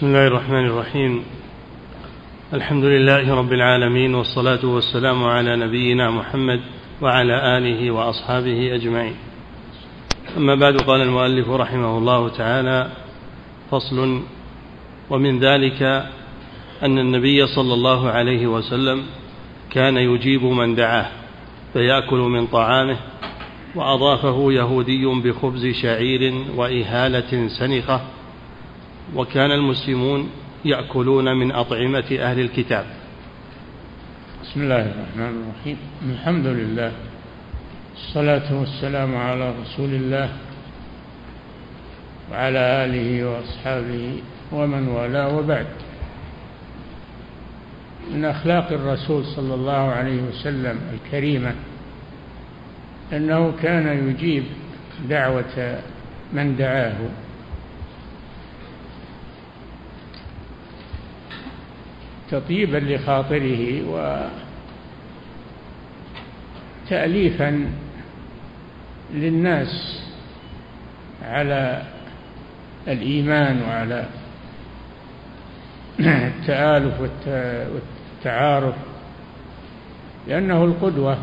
بسم الله الرحمن الرحيم. الحمد لله رب العالمين، والصلاة والسلام على نبينا محمد وعلى آله وأصحابه أجمعين. أما بعد، قال المؤلف رحمه الله تعالى: فصل. ومن ذلك أن النبي صلى الله عليه وسلم كان يجيب من دعاه فيأكل من طعامه، وأضافه يهودي بخبز شعير وإهالة سنخة، وكان المسلمون يأكلون من أطعمة أهل الكتاب. بسم الله الرحمن الرحيم. الحمد لله، الصلاة والسلام على رسول الله وعلى آله وأصحابه ومن والاه، وبعد. من أخلاق الرسول صلى الله عليه وسلم الكريمة أنه كان يجيب دعوة من دعاه، تطيبا لخاطره وتأليفا للناس على الإيمان وعلى التآلف والتعارف، لأنه القدوة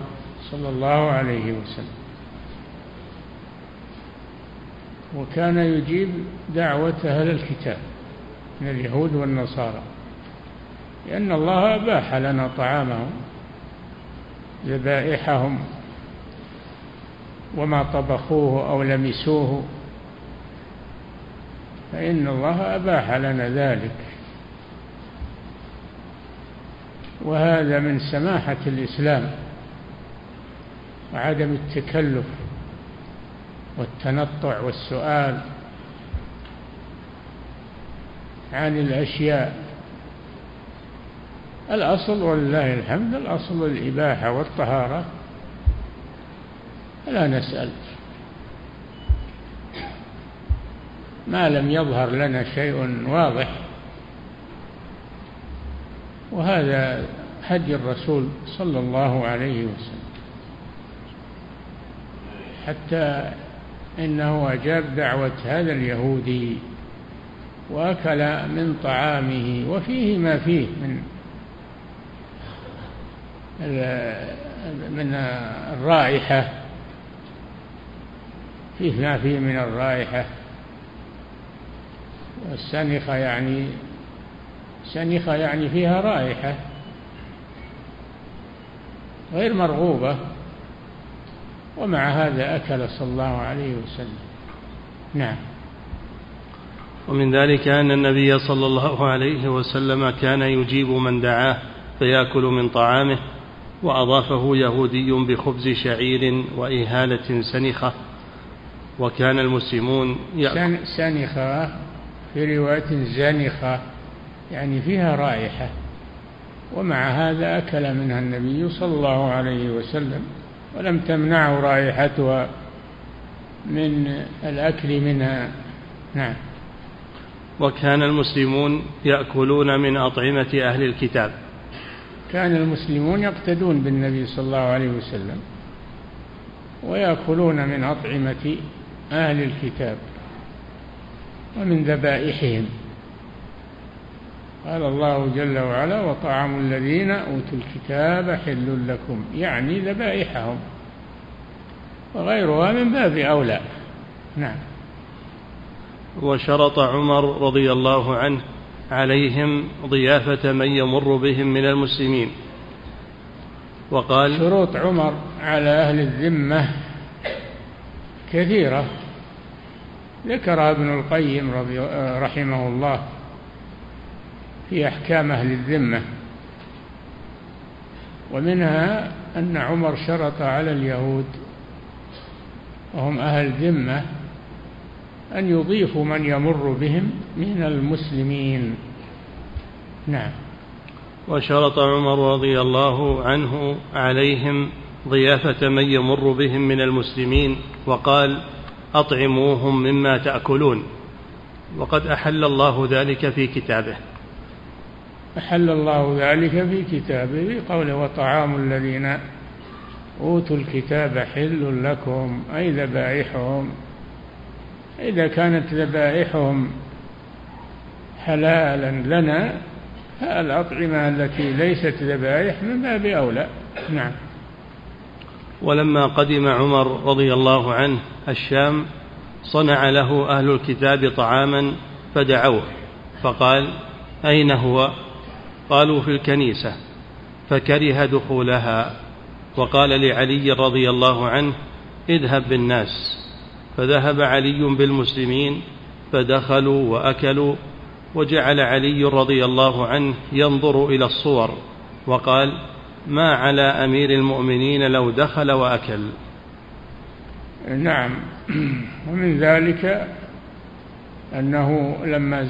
صلى الله عليه وسلم، وكان يجيب دعوة أهل الكتاب من اليهود والنصارى، لأن الله أباح لنا طعامهم، ذبائحهم وما طبخوه أو لمسوه، فإن الله أباح لنا ذلك، وهذا من سماحة الإسلام وعدم التكلف والتنطع والسؤال عن الأشياء. الأصل والله الحمد، الأصل الإباحة والطهارة، لا نسأل ما لم يظهر لنا شيء واضح، وهذا هدي الرسول صلى الله عليه وسلم، حتى إنه أجاب دعوة هذا اليهودي وأكل من طعامه، وفيه ما فيه من الرائحة، فيه ما فيه من الرائحة السنخة، يعني سنخة يعني فيها رائحة غير مرغوبة، ومع هذا أكل صلى الله عليه وسلم. نعم. ومن ذلك أن النبي صلى الله عليه وسلم كان يجيب من دعاه فيأكل من طعامه، وأضافه يهودي بخبز شعير وإهالة سنخة، وكان المسلمون يأكل سنخة، في رواية زنخة، يعني فيها رائحة، ومع هذا أكل منها النبي صلى الله عليه وسلم، ولم تمنعه رائحتها من الأكل منها. نعم. وكان المسلمون يأكلون من أطعمة أهل الكتاب، كان المسلمون يقتدون بالنبي صلى الله عليه وسلم ويأكلون من أطعمة أهل الكتاب ومن ذبائحهم. قال الله جل وعلا: وطعام الذين أوتوا الكتاب حل لكم، يعني ذبائحهم، وغيرها من باب أولى. نعم. وشرط عمر رضي الله عنه عليهم ضيافة من يمر بهم من المسلمين، وقال: شروط عمر على أهل الذمة كثيرة، ذكرها ابن القيم رحمه الله في أحكام أهل الذمة، ومنها أن عمر شرط على اليهود وهم أهل ذمة أن يضيفوا من يمر بهم من المسلمين. نعم. وشرط عمر رضي الله عنه عليهم ضيافة من يمر بهم من المسلمين، وقال: أطعموهم مما تأكلون، وقد أحل الله ذلك في كتابه. أحل الله ذلك في كتابه بقوله: وطعام الذين أوتوا الكتاب حل لكم، أي ذبائحهم، إذا كانت ذبائحهم حلالا لنا الأطعمة التي ليست ذبائح من باب أولى. نعم. ولما قدم عمر رضي الله عنه الشام صنع له أهل الكتاب طعاما فدعوه فقال: أين هو؟ قالوا: في الكنيسة، فكره دخولها، وقال لعلي رضي الله عنه: اذهب بالناس، فذهب علي بالمسلمين فدخلوا وأكلوا، وجعل علي رضي الله عنه ينظر إلى الصور وقال: ما على أمير المؤمنين لو دخل وأكل. نعم. ومن ذلك أنه لما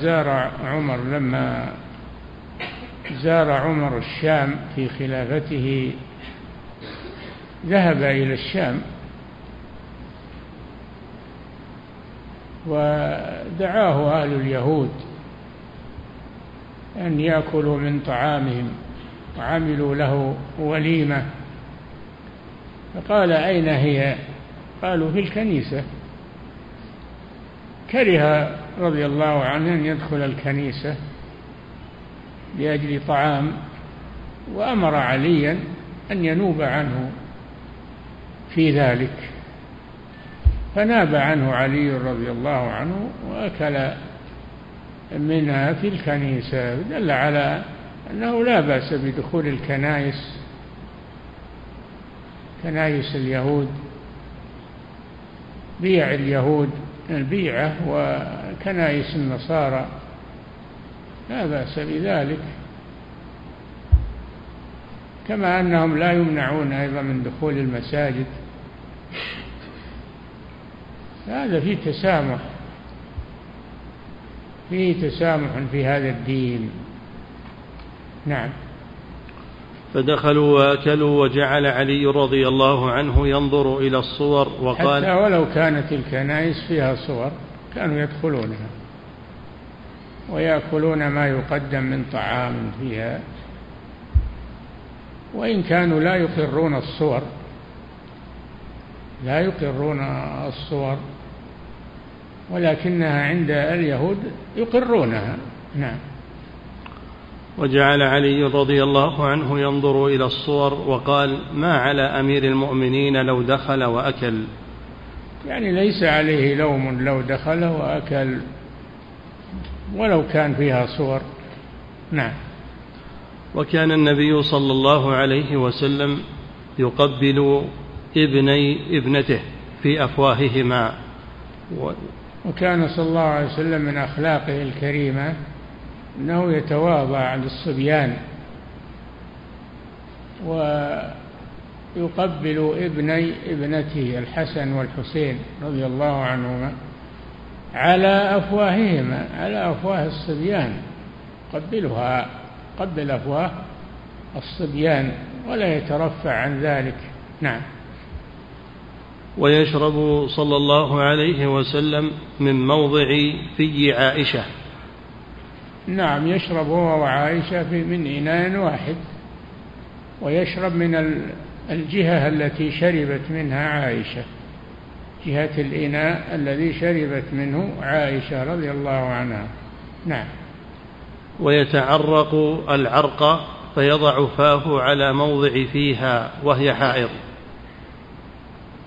زار عمر الشام في خلافته ذهب إلى الشام ودعاه أهل اليهود أن يأكلوا من طعامهم وعملوا له وليمة، فقال: أين هي؟ قالوا: في الكنيسة. كره رضي الله عنه أن يدخل الكنيسة لأجل طعام، وأمر عليا أن ينوب عنه في ذلك، فناب عنه علي رضي الله عنه وأكل منها في الكنيسة، دل على أنه لا بأس بدخول الكنائس، كنائس اليهود، بيع اليهود البيعة، وكنائس النصارى لا بأس بذلك، كما أنهم لا يمنعون أيضا من دخول المساجد. هذا فيه تسامح، فيه تسامح في هذا الدين. نعم. فدخلوا وأكلوا، وجعل علي رضي الله عنه ينظر إلى الصور وقال: حتى ولو كانت الكنائس فيها صور كانوا يدخلونها ويأكلون ما يقدم من طعام فيها، وإن كانوا لا يقرون الصور، ولكنها عند اليهود يقرونها. نعم. وجعل علي رضي الله عنه ينظر إلى الصور وقال: ما على أمير المؤمنين لو دخل وأكل، يعني ليس عليه لوم لو دخل وأكل ولو كان فيها صور. نعم. وكان النبي صلى الله عليه وسلم يقبل ابني ابنته في أفواههما. وكان صلى الله عليه وسلم من أخلاقه الكريمة أنه يتواضع للصبيان ويقبل ابني ابنته الحسن والحسين رضي الله عنهما على أفواههما، على أفواه الصبيان، قبل أفواه الصبيان ولا يترفع عن ذلك. نعم. ويشرب صلى الله عليه وسلم من موضع في عائشة. نعم، يشرب هو وعائشة من إناء واحد، ويشرب من الجهة التي شربت منها عائشة، جهة الإناء الذي شربت منه عائشة رضي الله عنها. نعم. ويتعرق العرق فيضع فاه على موضع فيها وهي حائض.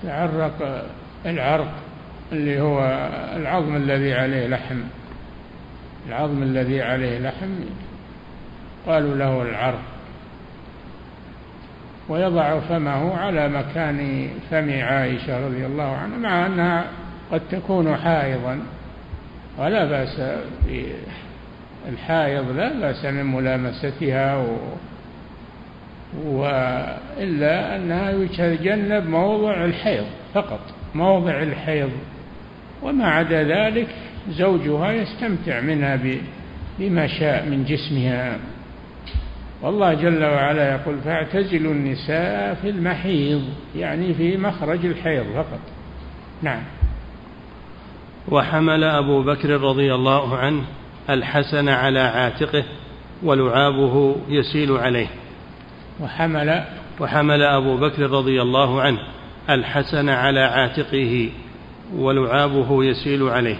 تعرق العرق اللي هو العظم الذي عليه لحم قالوا له العرق. ويضع فمه على مكان فم عائشة رضي الله عنها، مع أنها قد تكون حائضا، ولا بأس الحائض لا بأس من ملامستها، وإلا أنها يتجنب موضع الحيض فقط، موضع الحيض، وما عدا ذلك زوجها يستمتع منها بما شاء من جسمها. والله جل وعلا يقول: فاعتزلوا النساء في المحيض، يعني في مخرج الحيض فقط. نعم. وحمل أبو بكر رضي الله عنه الحسن على عاتقه ولعابه يسيل عليه. وحمل أبو بكر رضي الله عنه الحسن على عاتقه ولعابه يسيل عليه.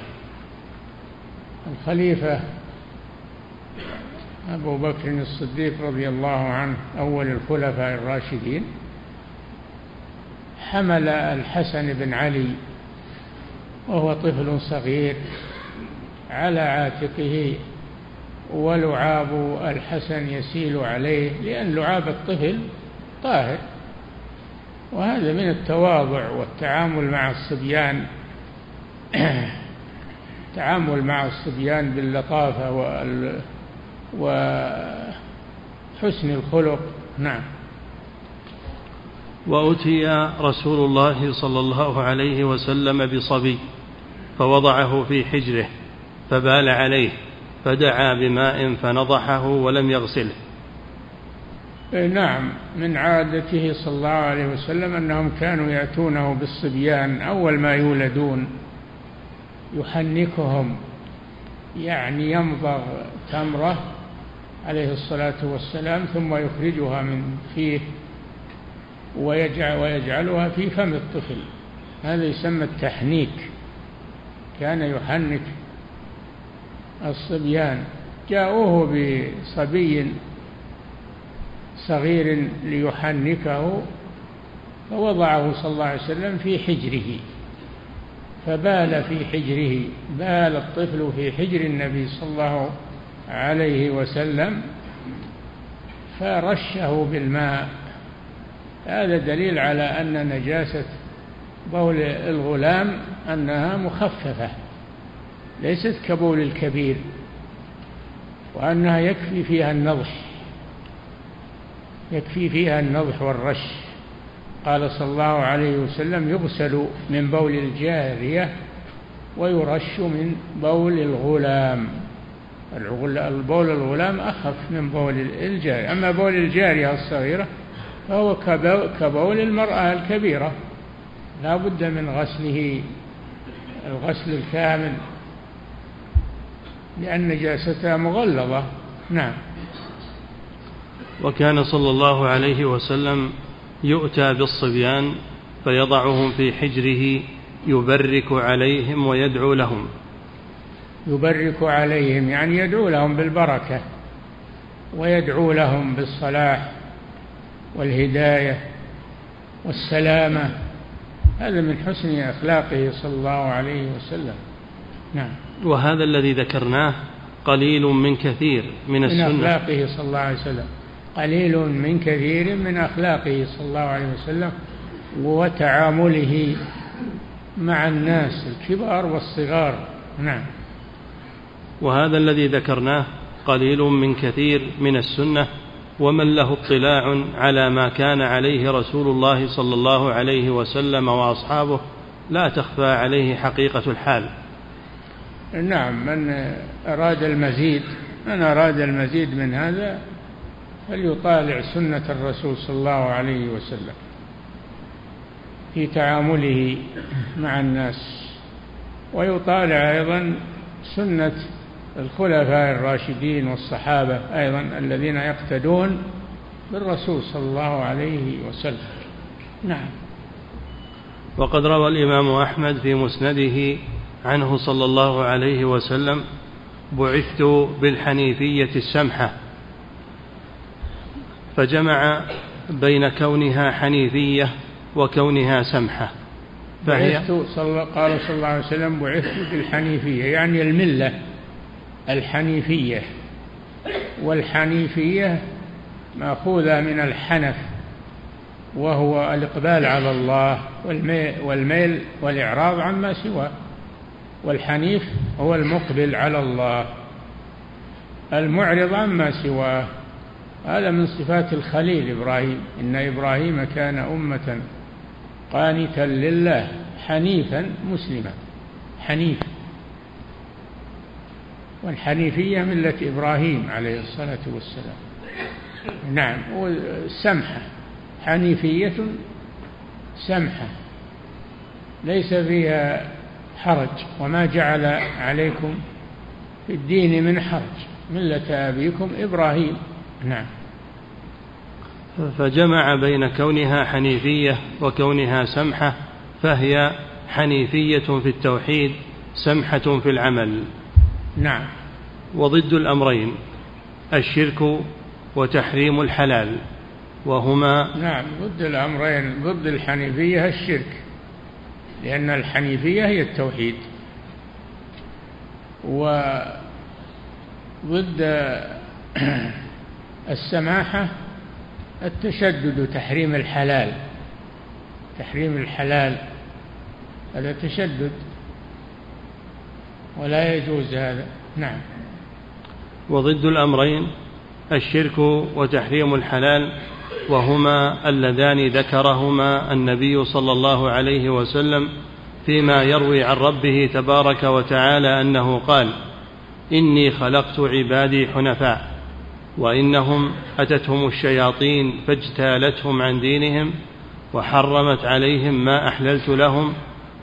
الخليفة أبو بكر الصديق رضي الله عنه أول الخلفاء الراشدين، حمل الحسن بن علي وهو طفل صغير على عاتقه، ولعاب الحسن يسيل عليه لأن لعاب الطفل طاهر، وهذا من التواضع والتعامل مع الصبيان، تعامل مع الصبيان باللطافة وحسن الخلق. نعم. وأتي رسول الله صلى الله عليه وسلم بصبي فوضعه في حجره فبال عليه فدعا بماء فنضحه ولم يغسله. نعم، من عادته صلى الله عليه وسلم أنهم كانوا يأتونه بالصبيان أول ما يولدون، يحنكهم، يعني يمضغ تمرة عليه الصلاة والسلام ثم يخرجها من فيه ويجعلها في فم الطفل، هذا يسمى التحنيك. كان يحنك الصبيان. جاءوه بصبي صغير ليحنكه فوضعه صلى الله عليه وسلم في حجره فبال في حجره، بال الطفل في حجر النبي صلى الله عليه وسلم فرشه بالماء. هذا دليل على أن نجاسة بول الغلام أنها مخففة ليست كبول الكبير، وأنها يكفي فيها النضح، يكفي فيها النضح والرش. قال صلى الله عليه وسلم: يغسل من بول الجارية ويرش من بول الغلام. البول الغلام أخف من بول الجارية، أما بول الجارية الصغيرة فهو كبول المرأة الكبيرة، لا بد من غسله الغسل الكامل لأن نجاستها مغلظة. نعم. وكان صلى الله عليه وسلم يؤتى بالصبيان فيضعهم في حجره يبرك عليهم ويدعو لهم. يبرك عليهم يعني يدعو لهم بالبركة ويدعو لهم بالصلاح والهداية والسلامة، هذا من حسن أخلاقه صلى الله عليه وسلم. نعم. وهذا الذي ذكرناه قليل من كثير من السنة، من أخلاقه صلى الله عليه وسلم، قليل من كثير من أخلاقه صلى الله عليه وسلم وتعامله مع الناس الكبار والصغار. نعم. وهذا الذي ذكرناه قليل من كثير من السنة، ومن له اطلاع على ما كان عليه رسول الله صلى الله عليه وسلم وأصحابه لا تخفى عليه حقيقة الحال. نعم، من أراد المزيد من هذا فليطالع سنة الرسول صلى الله عليه وسلم في تعامله مع الناس، ويطالع أيضا سنة الخلفاء الراشدين والصحابة أيضا الذين يقتدون بالرسول صلى الله عليه وسلم. نعم. وقد روى الإمام أحمد في مسنده عنه صلى الله عليه وسلم: بعثت بالحنيفية السمحة، فجمع بين كونها حنيفية وكونها سمحة. قال صلى الله عليه وسلم: بعثت بالحنيفية، يعني الملة الحنيفية، والحنيفية مأخوذة من الحنف وهو الإقبال على الله والميل والإعراض عما سواه، والحنيف هو المقبل على الله المعرض عما سواه. هذا من صفات الخليل إبراهيم: إن إبراهيم كان أمة قانتا لله حنيفا مسلما. حنيف، والحنيفية ملة إبراهيم عليه الصلاة والسلام. نعم. والسمحة حنيفية سمحة ليس فيها حرج: وما جعل عليكم في الدين من حرج، ملة أبيكم إبراهيم. نعم. فجمع بين كونها حنيفية وكونها سمحة، فهي حنيفية في التوحيد، سمحة في العمل. نعم. وضد الأمرين الشرك وتحريم الحلال، وهما نعم ضد الأمرين. ضد الحنيفية الشرك، لأن الحنيفية هي التوحيد، وضد السماحة التشدد وتحريم الحلال. تحريم الحلال هذا تشدد ولا يجوز هذا. نعم. وضد الأمرين الشرك وتحريم الحلال، وهما اللذان ذكرهما النبي صلى الله عليه وسلم فيما يروي عن ربه تبارك وتعالى أنه قال: إني خلقت عبادي حنفاء وإنهم أتتهم الشياطين فاجتالتهم عن دينهم وحرمت عليهم ما أحللت لهم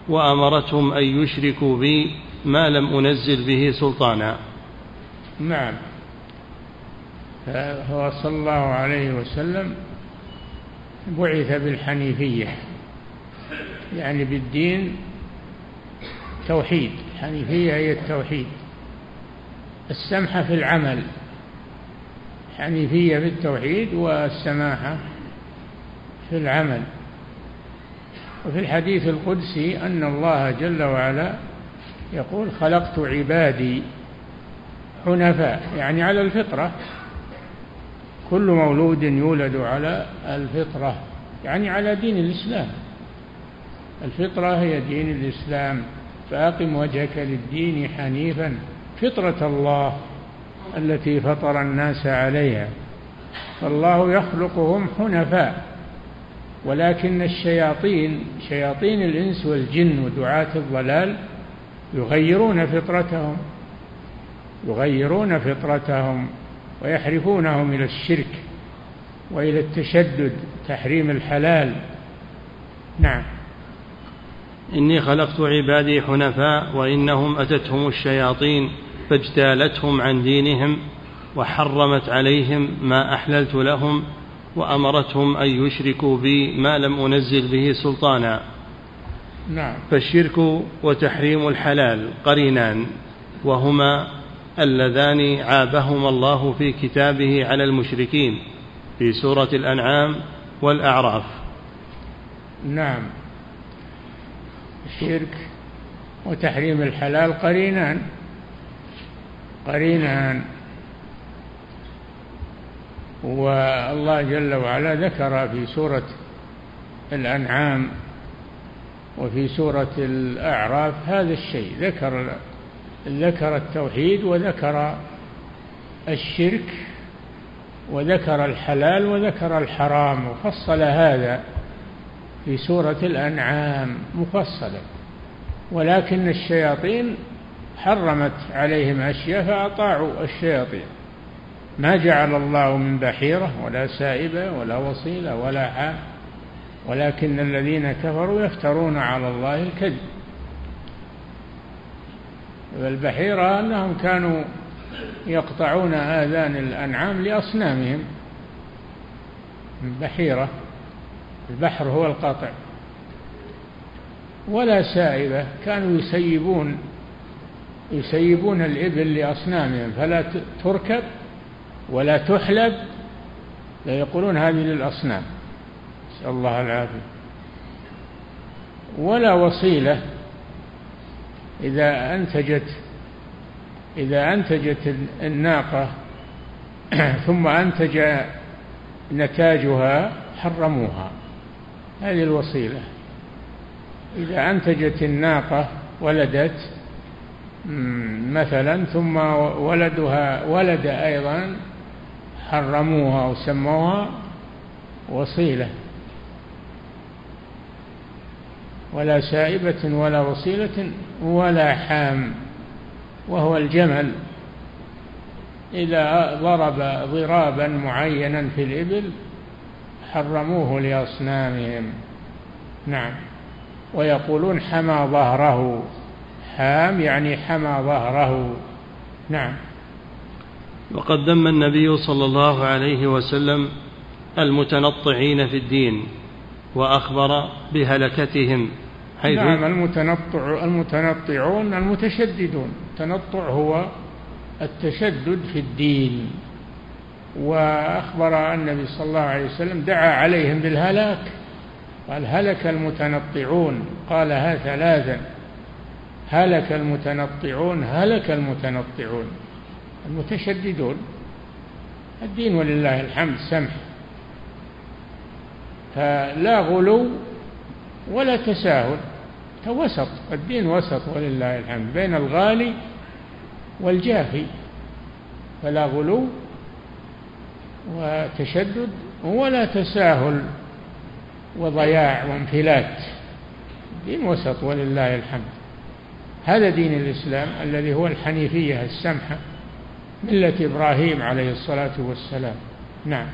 وأمرتهم أن يشركوا بي ما لم أنزل به سلطانا. نعم. فهو صلى الله عليه وسلم بعث بالحنيفية، يعني بالدين توحيد. الحنيفية هي التوحيد. السمحة في العمل، الحنيفية في التوحيد والسماحة في العمل. وفي الحديث القدسي أن الله جل وعلا يقول: خلقت عبادي حنفاء، يعني على الفطرة. كل مولود يولد على الفطرة، يعني على دين الإسلام. الفطرة هي دين الإسلام، فأقم وجهك للدين حنيفا فطرة الله التي فطر الناس عليها. فالله يخلقهم حنفاء، ولكن الشياطين، شياطين الإنس والجن ودعاة الضلال، يغيرون فطرتهم ويحرفونهم إلى الشرك وإلى التشدد، تحريم الحلال. نعم. إني خلقت عبادي حنفاء وإنهم أتتهم الشياطين فاجتالتهم عن دينهم وحرمت عليهم ما أحللت لهم وأمرتهم أن يشركوا بي ما لم أنزل به سلطانا. نعم. فالشرك وتحريم الحلال قرينان، وهما اللذان عابهما الله في كتابه على المشركين في سورة الأنعام والأعراف. نعم. الشرك وتحريم الحلال قرينان. والله جل وعلا ذكر في سورة الأنعام وفي سورة الأعراف هذا الشيء، ذكر التوحيد وذكر الشرك وذكر الحلال وذكر الحرام، وفصل هذا في سورة الأنعام مفصلا. ولكن الشياطين حرمت عليهم أشياء فأطاعوا الشياطين. ما جعل الله من بحيرة ولا سائبة ولا وصيلة ولا حام، ولكن الذين كفروا يفترون على الله الكذب. والبحيرة أنهم كانوا يقطعون آذان الأنعام لأصنامهم. البحيرة، البحر هو القاطع. ولا سائبة، كانوا يسيبون الإبل لأصنامهم فلا تركب ولا تحلب، لا يقولون هذه للأصنام، نسأل الله العافية. ولا وصيلة، إذا أنتجت الناقة ثم أنتج نتاجها حرموها، هذه الوصيلة. إذا أنتجت الناقة ولدت مثلا ثم ولدها ولد أيضا حرموها وسموها وصيلة. ولا سائبة ولا وصيلة ولا حام، وهو الجمل. إذا ضرب ضرابا معينا في الإبل حرموه لأصنامهم. نعم. ويقولون حمى ظهره، حام يعني حمى ظهره. نعم. وقد ذم النبي صلى الله عليه وسلم المتنطعين في الدين وأخبر بهلكتهم. نعم. المتنطعون المتشددون. التنطع هو التشدد في الدين، وأخبر النبي صلى الله عليه وسلم دعا عليهم بالهلاك، قال هلك المتنطعون، قالها ثلاثا هلك المتنطعون هلك المتنطعون، المتشددون. الدين ولله الحمد سمح، فلا غلو ولا تساهل، وسط الدين، وسط ولله الحمد بين الغالي والجافي، فلا غلو وتشدد ولا تساهل وضياع وانفلات، دين وسط ولله الحمد. هذا دين الإسلام الذي هو الحنيفية السمحة، ملة إبراهيم عليه الصلاة والسلام. نعم.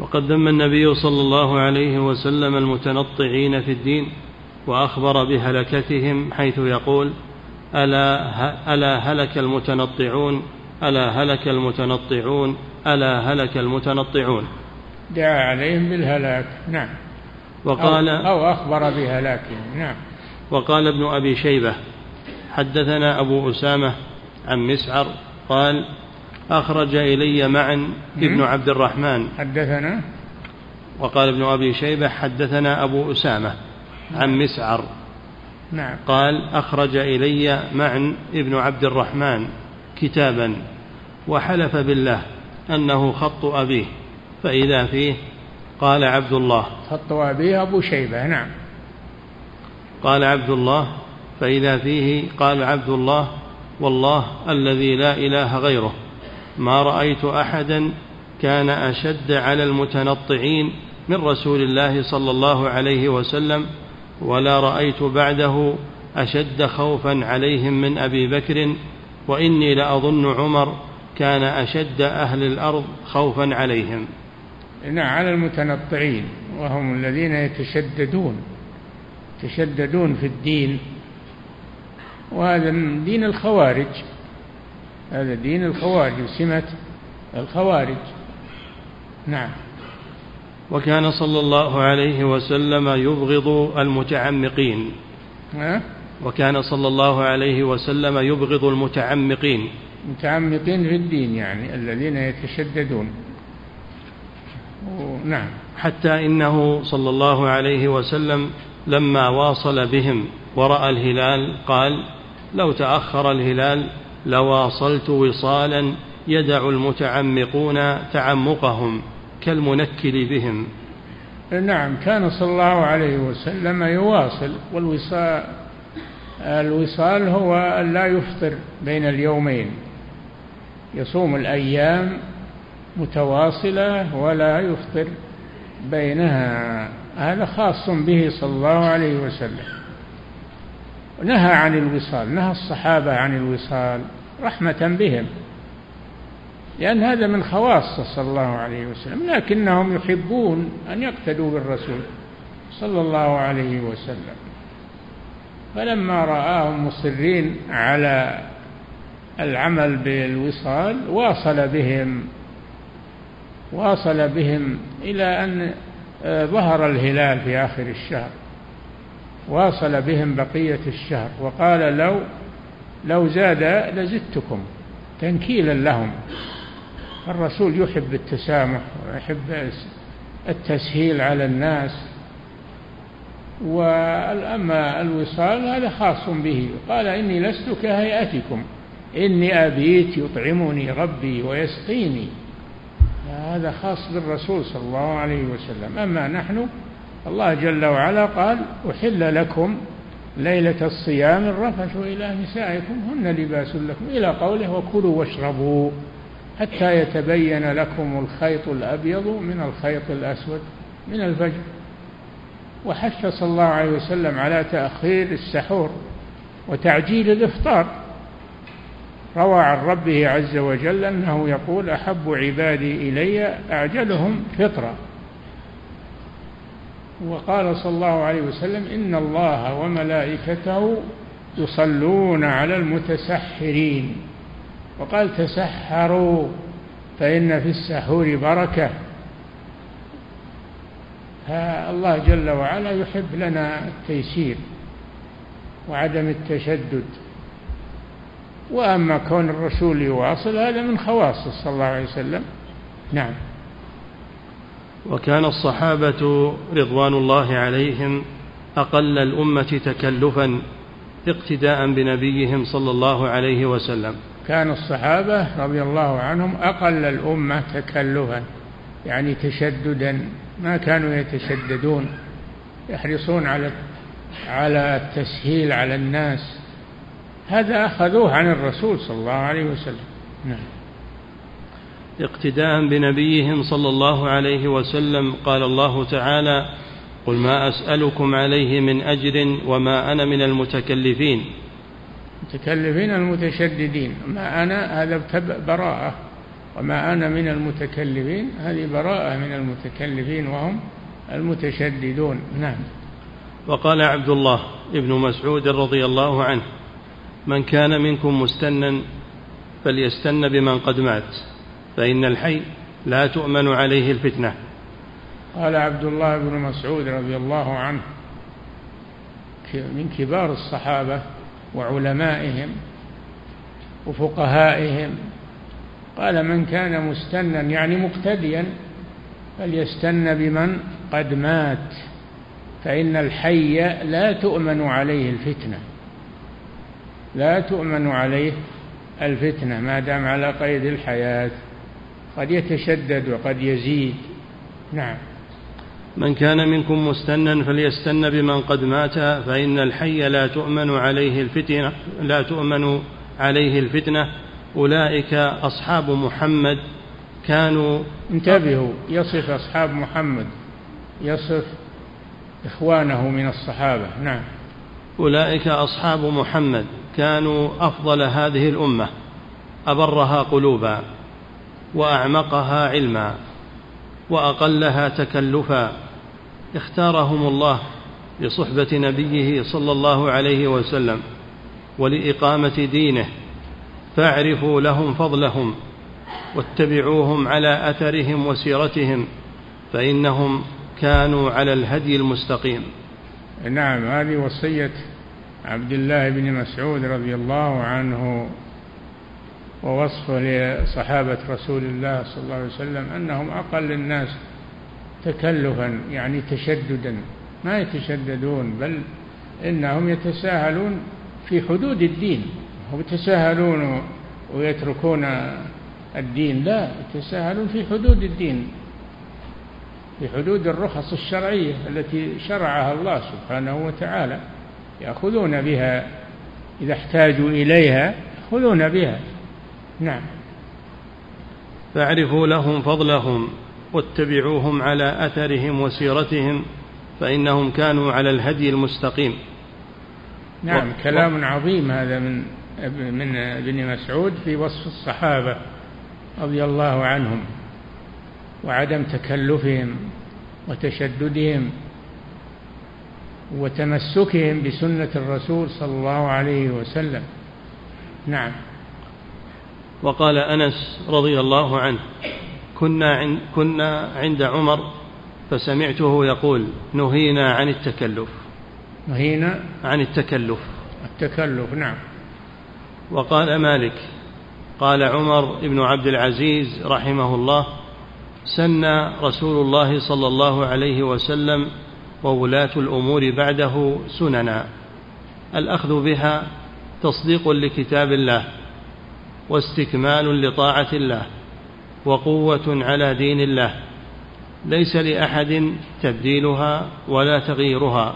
وقد ذم النبي صلى الله عليه وسلم المتنطعين في الدين وأخبر بهلكتهم حيث يقول ألا هلك المتنطعون ألا هلك المتنطعون ألا هلك المتنطعون، دعا عليهم بالهلاك. نعم. وقال أو أخبر بهلاكهم. نعم. وقال ابن أبي شيبة حدثنا أبو أسامة عن مسعر قال أخرج إلي معا ابن عبد الرحمن حدثنا، وقال ابن أبي شيبة حدثنا أبو أسامة عن مسعر. نعم. قال أخرج إلي معا ابن عبد الرحمن كتابا وحلف بالله أنه خط أبيه فإذا فيه قال عبد الله، خط أبيه أبو شيبة. نعم. قال عبد الله فإذا فيه قال عبد الله والله الذي لا إله غيره ما رأيت أحدا كان أشد على المتنطعين من رسول الله صلى الله عليه وسلم، ولا رأيت بعده أشد خوفا عليهم من أبي بكر، وإني لأظن عمر كان أشد أهل الأرض خوفا عليهم. نعم، على المتنطعين وهم الذين يتشددون في الدين، وهذا من دين الخوارج، هذا دين الخوارج وسمة الخوارج. نعم. وكان صلى الله عليه وسلم يبغض المتعمقين. وكان صلى الله عليه وسلم يبغض المتعمقين، متعمقين في الدين يعني الذين يتشددون. نعم. حتى إنه صلى الله عليه وسلم لما واصل بهم ورأى الهلال قال لو تأخر الهلال لواصلت وصالا يدع المتعمقون تعمقهم كالمنكل بهم. نعم، كان صلى الله عليه وسلم يواصل، والوصال هو لا يفطر بين اليومين، يصوم الأيام متواصلة ولا يفطر بينها، هذا خاص به صلى الله عليه وسلم. نهى عن الوصال، نهى الصحابة عن الوصال رحمة بهم، لأن هذا من خواصه صلى الله عليه وسلم، لكنهم يحبون أن يقتدوا بالرسول صلى الله عليه وسلم. فلما رآهم مصرين على العمل بالوصال واصل بهم إلى أن ظهر الهلال في آخر الشهر، واصل بهم بقية الشهر وقال لو زاد لزدتكم، تنكيلا لهم. الرسول يحب التسامح ويحب التسهيل على الناس، وأما الوصال هذا خاص به. قال إني لست كهيئتكم إني أبيت يطعمني ربي ويسقيني، هذا خاص بالرسول صلى الله عليه وسلم. أما نحن الله جل وعلا قال أحل لكم ليلة الصيام الرفث إلى نسائكم هن لباس لكم إلى قوله وكلوا واشربوا حتى يتبين لكم الخيط الأبيض من الخيط الأسود من الفجر. وحث صلى الله عليه وسلم على تأخير السحور وتعجيل الإفطار، روى عن ربه عز وجل أنه يقول أحب عبادي إلي أعجلهم فطرا. وقال صلى الله عليه وسلم إن الله وملائكته يصلون على المتسحرين، وقال تسحروا فإن في السحور بركة. فالله جل وعلا يحب لنا التيسير وعدم التشدد وأما كون الرسول يواصل هذا من خواصه صلى الله عليه وسلم. نعم. وكان الصحابة رضوان الله عليهم أقل الأمة تكلفا اقتداء بنبيهم صلى الله عليه وسلم. كان الصحابة رضي الله عنهم أقل الأمة تكلفا يعني تشددا، ما كانوا يتشددون، يحرصون على التسهيل على الناس، هذا أخذوه عن الرسول صلى الله عليه وسلم. نعم. اقتداء بنبيهم صلى الله عليه وسلم قال الله تعالى: قل ما أسألكم عليه من أجر وما أنا من المتكلفين. المتكلفين المتشددين. ما أنا هذا براءة، وما أنا من المتكلفين هذه براءة من المتكلفين وهم المتشددون. نعم. وقال عبد الله ابن مسعود رضي الله عنه: من كان منكم مستنا فليستن بمن قد مات، فإن الحي لا تؤمن عليه الفتنة. قال عبد الله بن مسعود رضي الله عنه من كبار الصحابة وعلمائهم وفقهائهم، قال: من كان مستنا يعني مقتديا فليستن بمن قد مات، فإن الحي لا تؤمن عليه الفتنة، لا تؤمن عليه الفتنة ما دام على قيد الحياة، قد يتشدد وقد يزيد. نعم. من كان منكم مستنا فليستن بمن قد مات، فإن الحي لا تؤمن عليه الفتنة، لا تؤمن عليه الفتنة، أولئك أصحاب محمد كانوا. انتبهوا، يصف أصحاب محمد، يصف إخوانه من الصحابة. نعم. أولئك أصحاب محمد كانوا أفضل هذه الأمة، أبرها قلوبا وأعمقها علما وأقلها تكلفا، اختارهم الله لصحبة نبيه صلى الله عليه وسلم ولإقامة دينه، فاعرفوا لهم فضلهم واتبعوهم على أثرهم وسيرتهم، فإنهم كانوا على الهدي المستقيم. نعم. هذه وصية عبد الله بن مسعود رضي الله عنه، ووصفه لصحابة رسول الله صلى الله عليه وسلم أنهم أقل الناس تكلفا يعني تشددا، ما يتشددون، بل إنهم يتساهلون في حدود الدين، هم يتساهلون ويتركون الدين، لا، يتساهلون في حدود الدين، في حدود الرخص الشرعية التي شرعها الله سبحانه وتعالى، يأخذون بها إذا احتاجوا إليها، يأخذون بها. نعم. فاعرفوا لهم فضلهم واتبعوهم على أثرهم وسيرتهم، فإنهم كانوا على الهدي المستقيم. نعم. كلام عظيم هذا من ابن مسعود في وصف الصحابة رضي الله عنهم وعدم تكلفهم وتشددهم وتمسكهم بسنة الرسول صلى الله عليه وسلم. نعم. وقال أنس رضي الله عنه: كنا عند عمر فسمعته يقول: نهينا عن التكلف، نهينا عن التكلف، التكلف. نعم. وقال مالك: قال عمر بن عبد العزيز رحمه الله: سن رسول الله صلى الله عليه وسلم وولاة الأمور بعده سننا الأخذ بها تصديق لكتاب الله واستكمال لطاعة الله وقوة على دين الله، ليس لأحد تبديلها ولا تغييرها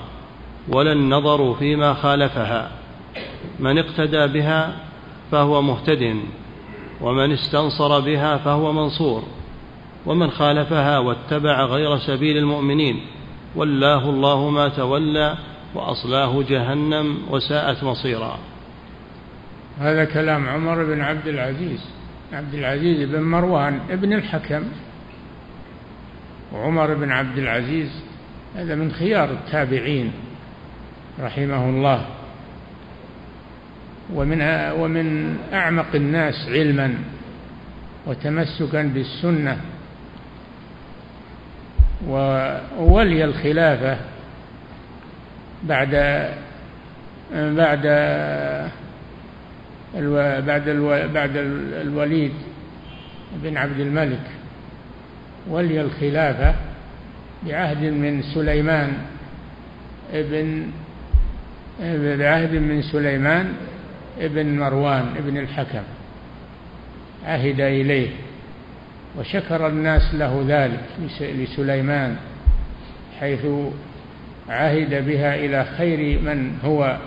ولا النظر فيما خالفها، من اقتدى بها فهو مهتد، ومن استنصر بها فهو منصور، ومن خالفها واتبع غير سبيل المؤمنين ولاه الله ما تولى وأصلاه جهنم وساءت مصيرا. هذا كلام عمر بن عبد العزيز بن مروان ابن الحكم. وعمر بن عبد العزيز هذا من خيار التابعين رحمه الله، ومن أعمق الناس علما وتمسكا بالسنة، وولي الخلافة بعد بعد الوليد بن عبد الملك، ولي الخلافة بعهد من سليمان ابن مروان ابن الحكم، عهد إليه وشكر الناس له ذلك لسليمان، حيث عهد بها إلى خير من هو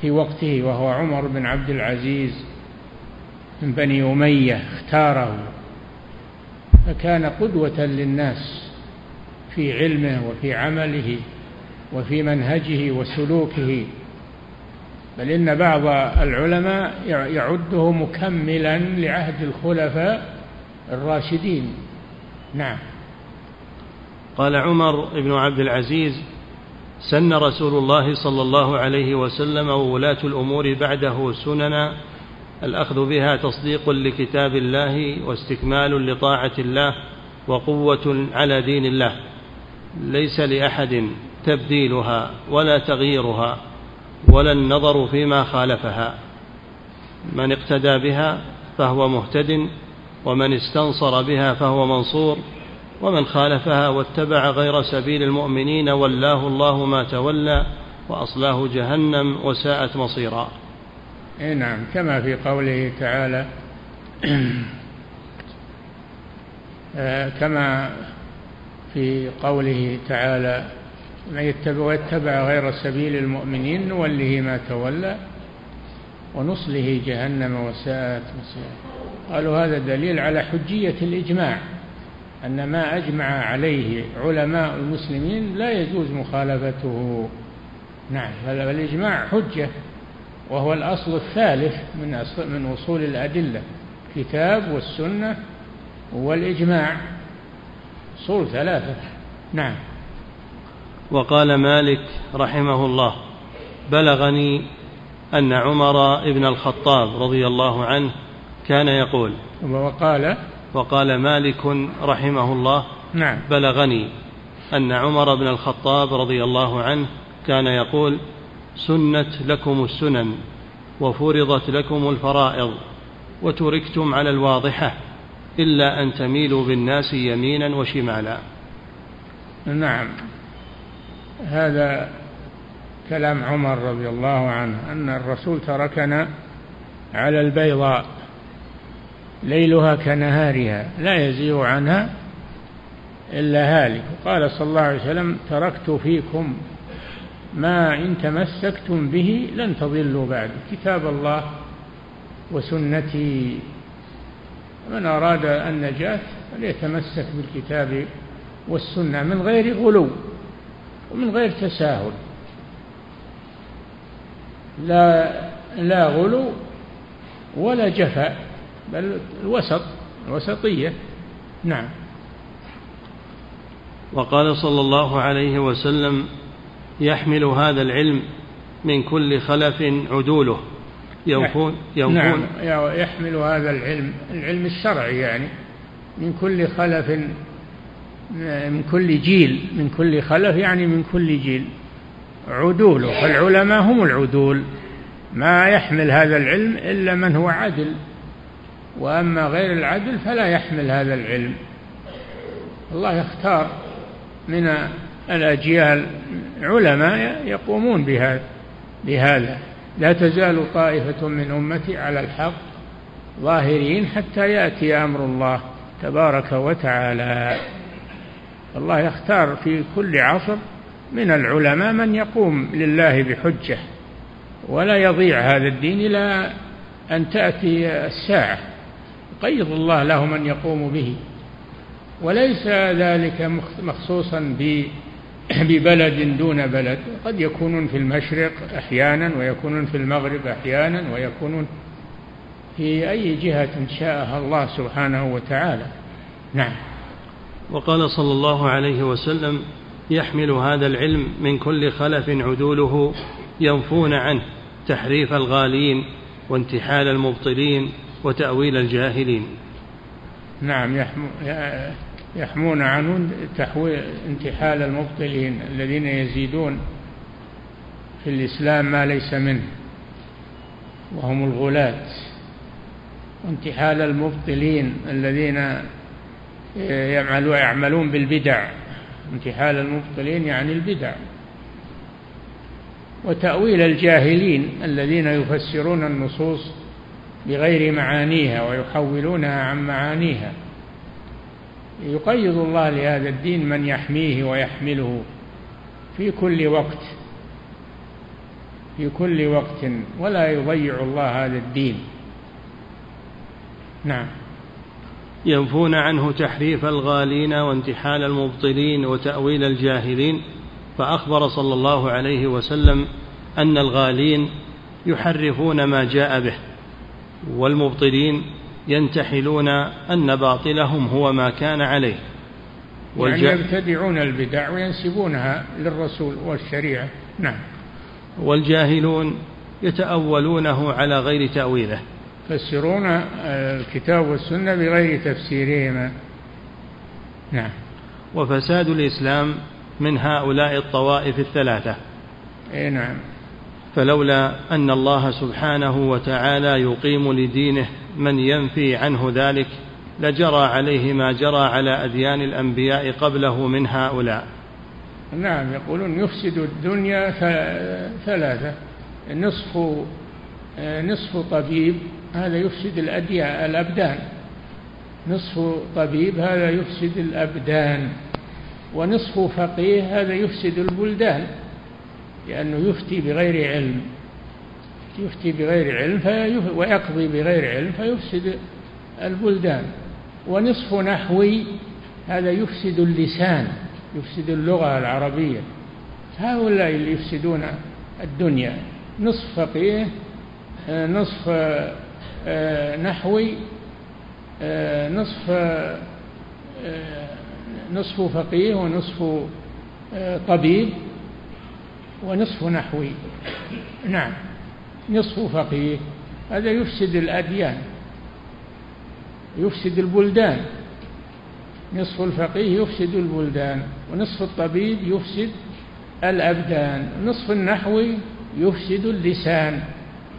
في وقته وهو عمر بن عبد العزيز من بني أمية، اختاره فكان قدوة للناس في علمه وفي عمله وفي منهجه وسلوكه، بل إن بعض العلماء يعده مكملا لعهد الخلفاء الراشدين. نعم. قال عمر بن عبد العزيز: سن رسول الله صلى الله عليه وسلم وولاة الأمور بعده سننا الأخذ بها تصديق لكتاب الله واستكمال لطاعة الله وقوة على دين الله، ليس لأحد تبديلها ولا تغييرها ولا النظر فيما خالفها، من اقتدى بها فهو مهتد، ومن استنصر بها فهو منصور، ومن خالفها واتبع غير سبيل المؤمنين ولاه الله ما تولى وأصلاه جهنم وساءت مصيرا. نعم، كما في قوله تعالى واتبع غير سبيل المؤمنين نوله ما تولى ونصله جهنم وساءت مصيرا. قالوا هذا دليل على حجية الإجماع، أن ما أجمع عليه علماء المسلمين لا يجوز مخالفته. نعم، فالإجماع حجة، وهو الأصل الثالث من أصول الأدلة، كتاب والسنة والإجماع، أصول ثلاثة. نعم. وقال مالك رحمه الله: بلغني أن عمر بن الخطاب رضي الله عنه كان يقول. وقال مالك رحمه الله: نعم. بلغني أن عمر بن الخطاب رضي الله عنه كان يقول: سنت لكم السنن وفرضت لكم الفرائض وتركتم على الواضحة إلا أن تميلوا بالناس يمينا وشمالا. نعم، هذا كلام عمر رضي الله عنه، أن الرسول تركنا على البيضاء ليلها كنهارها لا يزيغ عنها إلا هالك، وقال صلى الله عليه وسلم: تركت فيكم ما إن تمسكتم به لن تضلوا بعد، كتاب الله وسنتي. من أراد النجاة فليتمسك بالكتاب والسنة من غير غلو ومن غير تساهل، لا غلو ولا جفاء، بل الوسط، الوسطية. نعم. وقال صلى الله عليه وسلم: يحمل هذا العلم من كل خلف عدوله يوفون. نعم، يحمل هذا العلم الشرعي يعني من كل خلف، من كل جيل، من كل خلف يعني من كل جيل عدوله، فالعلماء هم العدول، ما يحمل هذا العلم إلا من هو عدل، وأما غير العدل فلا يحمل هذا العلم. الله يختار من الأجيال علماء يقومون بهذا. لا تزال طائفة من أمتي على الحق ظاهرين حتى يأتي أمر الله تبارك وتعالى. الله يختار في كل عصر من العلماء من يقوم لله بحجة، ولا يضيع هذا الدين إلى أن تأتي الساعة، يقيض الله له من يقوم به. وليس ذلك مخصوصا ببلد دون بلد، قد يكونون في المشرق أحيانا، ويكونون في المغرب أحيانا، ويكونون في أي جهة شاءها الله سبحانه وتعالى. نعم. وقال صلى الله عليه وسلم: يحمل هذا العلم من كل خلف عدوله ينفون عنه تحريف الغالين وانتحال المبطلين وتأويل الجاهلين. نعم، يحمون عنهم انتحال المبطلين الذين يزيدون في الإسلام ما ليس منه، وهم الغلاة، وانتحال المبطلين الذين يعملون بالبدع. انتحال المبطلين يعني البدع، وتأويل الجاهلين الذين يفسرون النصوص بغير معانيها ويحولونها عن معانيها. يقيض الله لهذا الدين من يحميه ويحمله في كل وقت، في كل وقت، ولا يضيع الله هذا الدين. نعم. ينفون عنه تحريف الغالين وانتحال المبطلين وتأويل الجاهلين، فأخبر صلى الله عليه وسلم أن الغالين يحرفون ما جاء به، والمبطلين ينتحلون أن باطلهم هو ما كان عليه، يعني يبتدعون البدع وينسبونها للرسول والشريعة. نعم. والجاهلون يتأولونه على غير تأويله، يفسرون الكتاب والسنة بغير تفسيرهما. نعم. وفساد الإسلام من هؤلاء الطوائف الثلاثة. أي نعم. فلولا أن الله سبحانه وتعالى يقيم لدينه من ينفي عنه ذلك لجرى عليه ما جرى على أديان الأنبياء قبله من هؤلاء. نعم. يقولون يفسد الدنيا ثلاثة، نصف طبيب هذا يفسد الأبدان، نصف طبيب هذا يفسد الأبدان، ونصف فقيه هذا يفسد البلدان، لأنه يفتي بغير علم، ويقضي بغير علم فيفسد البلدان. ونصف نحوي هذا يفسد اللسان، يفسد اللغة العربية، هؤلاء اللي يفسدون الدنيا. نصف فقيه، نصف نحوي، نصف فقيه، ونصف طبيب، ونصف نحوي. نعم. نصف فقيه هذا يفسد الأديان، يفسد البلدان، نصف الفقيه يفسد البلدان، ونصف الطبيب يفسد الأبدان، نصف النحوي يفسد اللسان.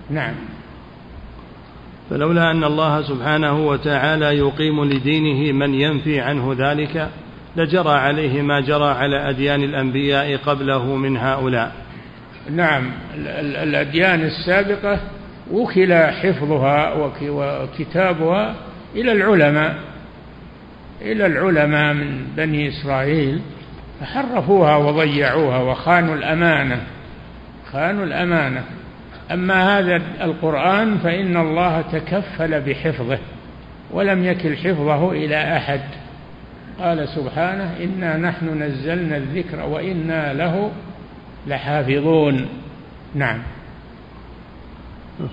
نعم. فلولا أن الله سبحانه وتعالى يقيم لدينه من ينفي عنه ذلك لجرى عليه ما جرى على أديان الأنبياء قبله من هؤلاء. نعم. الأديان السابقة وكل حفظها وكتابها إلى العلماء، من بني إسرائيل، فحرفوها وضيعوها وخانوا الأمانة، أما هذا القرآن فإن الله تكفل بحفظه ولم يكل حفظه إلى أحد، قال سبحانه: إنا نحن نزلنا الذكر وإنا له لحافظون. نعم.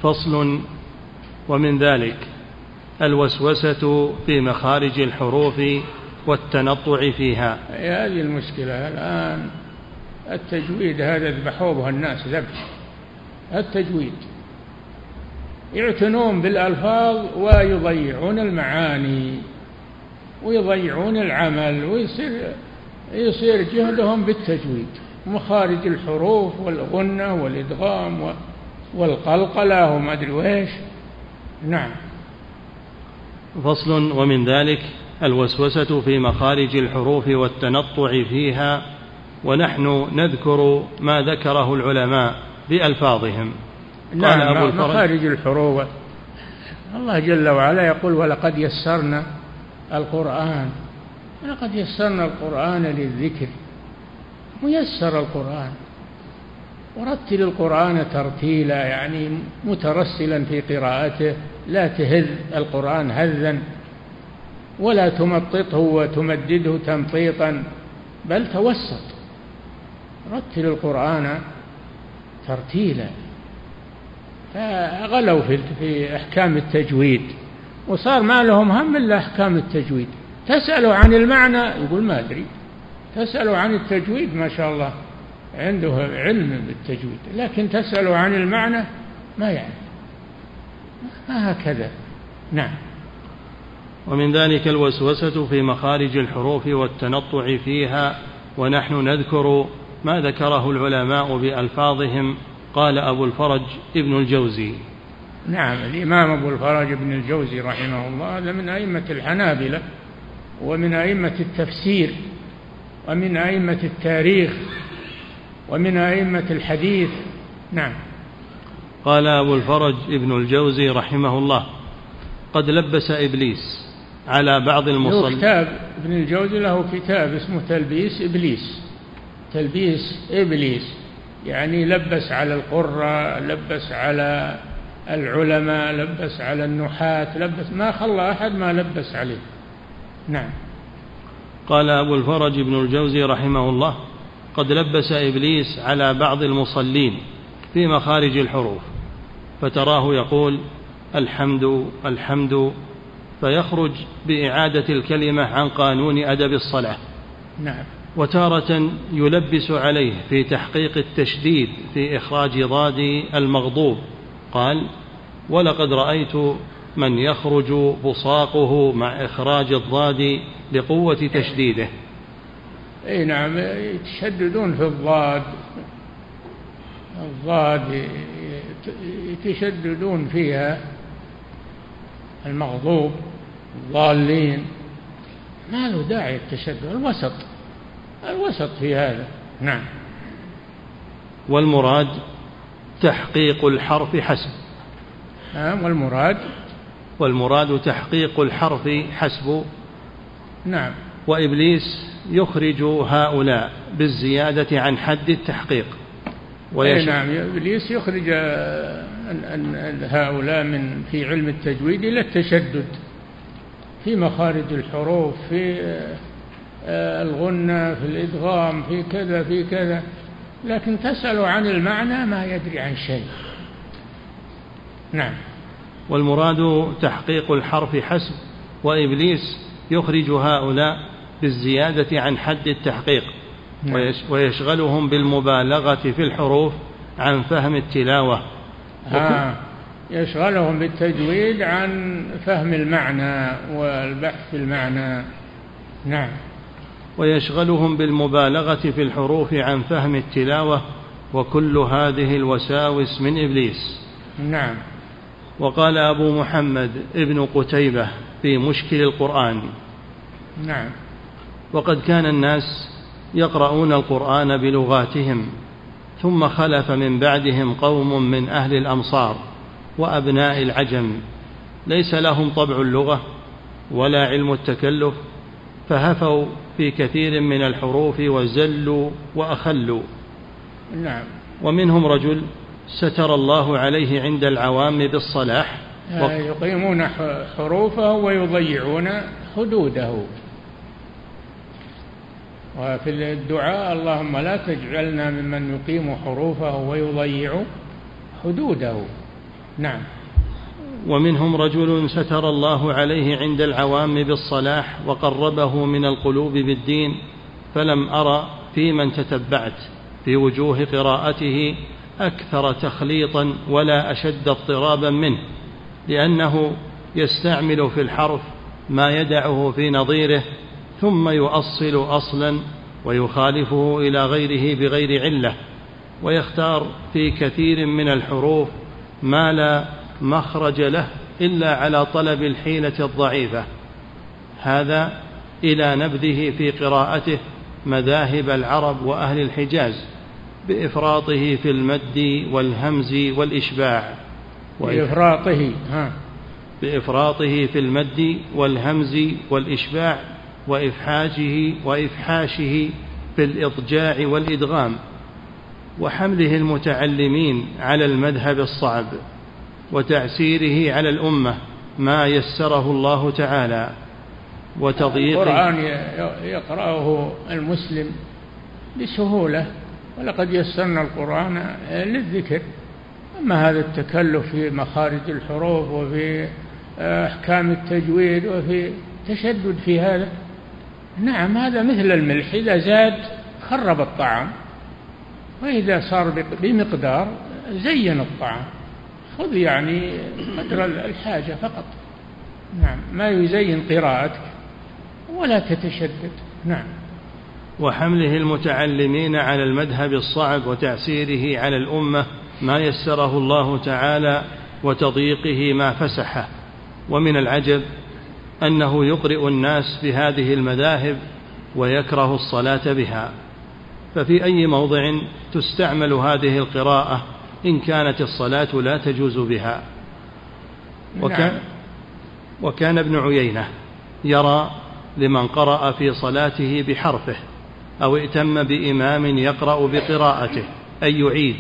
فصل. ومن ذلك الوسوسة في مخارج الحروف والتنطع فيها. هذه المشكلة الآن، التجويد هذا ذبحوه الناس ذبح، التجويد يعتنون بالألفاظ ويضيعون المعاني ويضيعون العمل، ويصير جهدهم بالتجويد، مخارج الحروف والغنة والإدغام والقلقلة وما أدري وإيش. نعم. فصل. ومن ذلك الوسوسة في مخارج الحروف والتنطع فيها. ونحن نذكر ما ذكره العلماء بألفاظهم. قال أبو الفرج: مخارج الحروف، الله جل وعلا يقول: ولقد يسرنا القرآن، ولقد يسرنا القرآن للذكر. ميسر القرآن، ورتل القرآن ترتيلا، يعني مترسلا في قراءته، لا تهذ القرآن هذا ولا تمططه وتمدده تمطيطا، بل توسط، رتل القرآن ترتيلا. فغلوا في أحكام التجويد، وصار ما لهم هم إلا أحكام التجويد. تسألوا عن المعنى يقول ما أدري، تسألوا عن التجويد ما شاء الله عنده علم بالتجويد، لكن تسألوا عن المعنى ما يعرف، ما هكذا. نعم. ومن ذلك الوسوسة في مخارج الحروف والتنطع فيها. ونحن نذكر ما ذكره العلماء بألفاظهم. قال أبو الفرج ابن الجوزي: نعم. الإمام أبو الفرج بن الجوزي رحمه الله هذا من أئمة الحنابلة ومن أئمة التفسير ومن أئمة التاريخ ومن أئمة الحديث. نعم. قال أبو الفرج بن الجوزي رحمه الله: قد لبس إبليس على بعض المصلين. كتاب ابن الجوزي له كتاب اسمه تلبيس إبليس. تلبيس إبليس يعني لبس على القراء، لبس على العلماء، لبس على النحاة، لبس ما خلى أحد ما لبس عليه. نعم. قال أبو الفرج بن الجوزي رحمه الله: قد لبس إبليس على بعض المصلين في مخارج الحروف، فتراه يقول الحمد الحمد، فيخرج بإعادة الكلمة عن قانون أدب الصلاة. نعم. وتارة يلبس عليه في تحقيق التشديد في إخراج ضاد المغضوب، قال: ولقد رأيت من يخرج بصاقه مع إخراج الضاد لقوة تشديده. أي نعم، يتشددون في الضاد، الضاد يتشددون فيها، المغضوب الضالين، ما له داعي التشدد، الوسط، الوسط في هذا. نعم. والمراد تحقيق الحرف حسب. نعم. والمراد تحقيق الحرف حسب. نعم. وإبليس يخرج هؤلاء بالزيادة عن حد التحقيق. نعم. إبليس يخرج هؤلاء من في علم التجويد إلى التشدد في مخارج الحروف، في الغنة، في الإدغام، في كذا في كذا، لكن تسأل عن المعنى ما يدري عن شيء. نعم. والمراد تحقيق الحرف حسب، وإبليس يخرج هؤلاء بالزيادة عن حد التحقيق. نعم. ويشغلهم بالمبالغة في الحروف عن فهم التلاوة. يشغلهم بالتجويد عن فهم المعنى والبحث في المعنى. نعم. ويشغلهم بالمبالغة في الحروف عن فهم التلاوة، وكل هذه الوساوس من إبليس. نعم. وقال أبو محمد ابن قتيبة في مشكل القرآن: نعم. وقد كان الناس يقرؤون القرآن بلغاتهم، ثم خلف من بعدهم قوم من أهل الأمصار وأبناء العجم، ليس لهم طبع اللغة ولا علم التكلف، فهفوا في كثير من الحروف وزلوا وأخلوا. نعم. ومنهم رجل ستر الله عليه عند العوام بالصلاح، يقيمون حروفه ويضيعون حدوده، وفي الدعاء: اللهم لا تجعلنا ممن يقيم حروفه ويضيع حدوده. نعم. ومنهم رجل ستر الله عليه عند العوام بالصلاح وقربه من القلوب بالدين، فلم أرى في من تتبعت في وجوه قراءته أكثر تخليطا ولا أشد اضطرابا منه، لأنه يستعمل في الحرف ما يدعه في نظيره، ثم يؤصل أصلا ويخالفه إلى غيره بغير علة، ويختار في كثير من الحروف ما لا مخرج له إلا على طلب الحيلة الضعيفة. هذا إلى نبذه في قراءته مذاهب العرب وأهل الحجاز بإفراطه في المد والهمز والإشباع، بإفراطه في المد والهمز والإشباع، وإفحاشه في الإضجاع والإدغام، وحمله المتعلمين على المذهب الصعب، وتعسيره على الأمة ما يسره الله تعالى، وتضييقه. القرآن يقرأه المسلم بسهولة، ولقد يسرنا القرآن للذكر. أما هذا التكلف في مخارج الحروف وفي أحكام التجويد وفي تشدد في هذا، نعم، هذا مثل الملح، إذا زاد خرب الطعام، وإذا صار بمقدار زين الطعام. خذ يعني قدر الحاجة فقط. نعم. ما يزين قراءتك ولا تتشدد. نعم. وحمله المتعلمين على المذهب الصعب، وتعسيره على الأمة ما يسره الله تعالى، وتضييقه ما فسحه. ومن العجب أنه يقرئ الناس بهذه المذاهب ويكره الصلاة بها. ففي أي موضع تستعمل هذه القراءة إن كانت الصلاة لا تجوز بها. وكان ابن عيينة يرى لمن قرأ في صلاته بحرفه أو ائتم بإمام يقرأ بقراءته أن يعيد،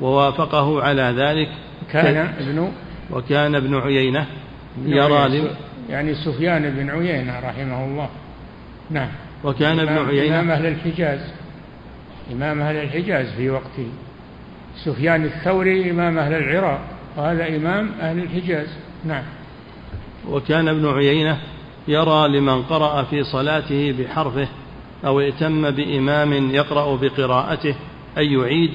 ووافقه على ذلك. وكان ابن عيينة يرى يعني سفيان بن عيينة رحمه الله. نعم. وكان ابن عيينة إمام أهل الحجاز في وقته. سفيان الثوري إمام أهل العراق، وهذا إمام أهل الحجاز. نعم. وكان ابن عيينة يرى لمن قرأ في صلاته بحرفه أو ائتم بإمام يقرأ بقراءته أن يعيد،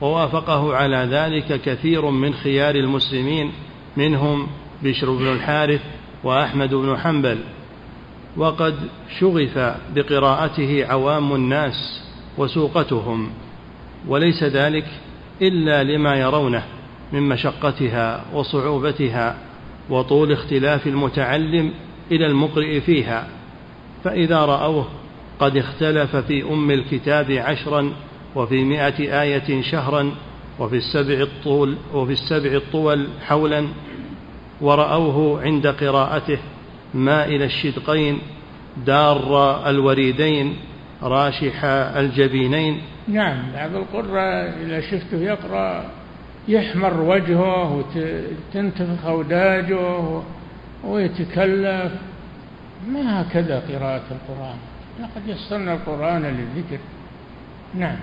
ووافقه على ذلك كثير من خيار المسلمين، منهم بشر بن الحارث وأحمد بن حنبل. وقد شغف بقراءته عوام الناس وسوقتهم، وليس ذلك إلا لما يرونه من مشقتها وصعوبتها وطول اختلاف المتعلم إلى المقرئ فيها. فإذا رأوه قد اختلف في أم الكتاب 10 وفي 100 آية شهرا وفي السبع الطول حولا، ورأوه عند قراءته مائل الشدقين دار الوريدين راشح الجبينين. نعم. بعض القراء إذا شفته يقرأ يحمر وجهه وتنتفخ أوداجه ويتكلف. ما هكذا قراءة القرآن، لقد يسرنا القرآن للذكر. نعم.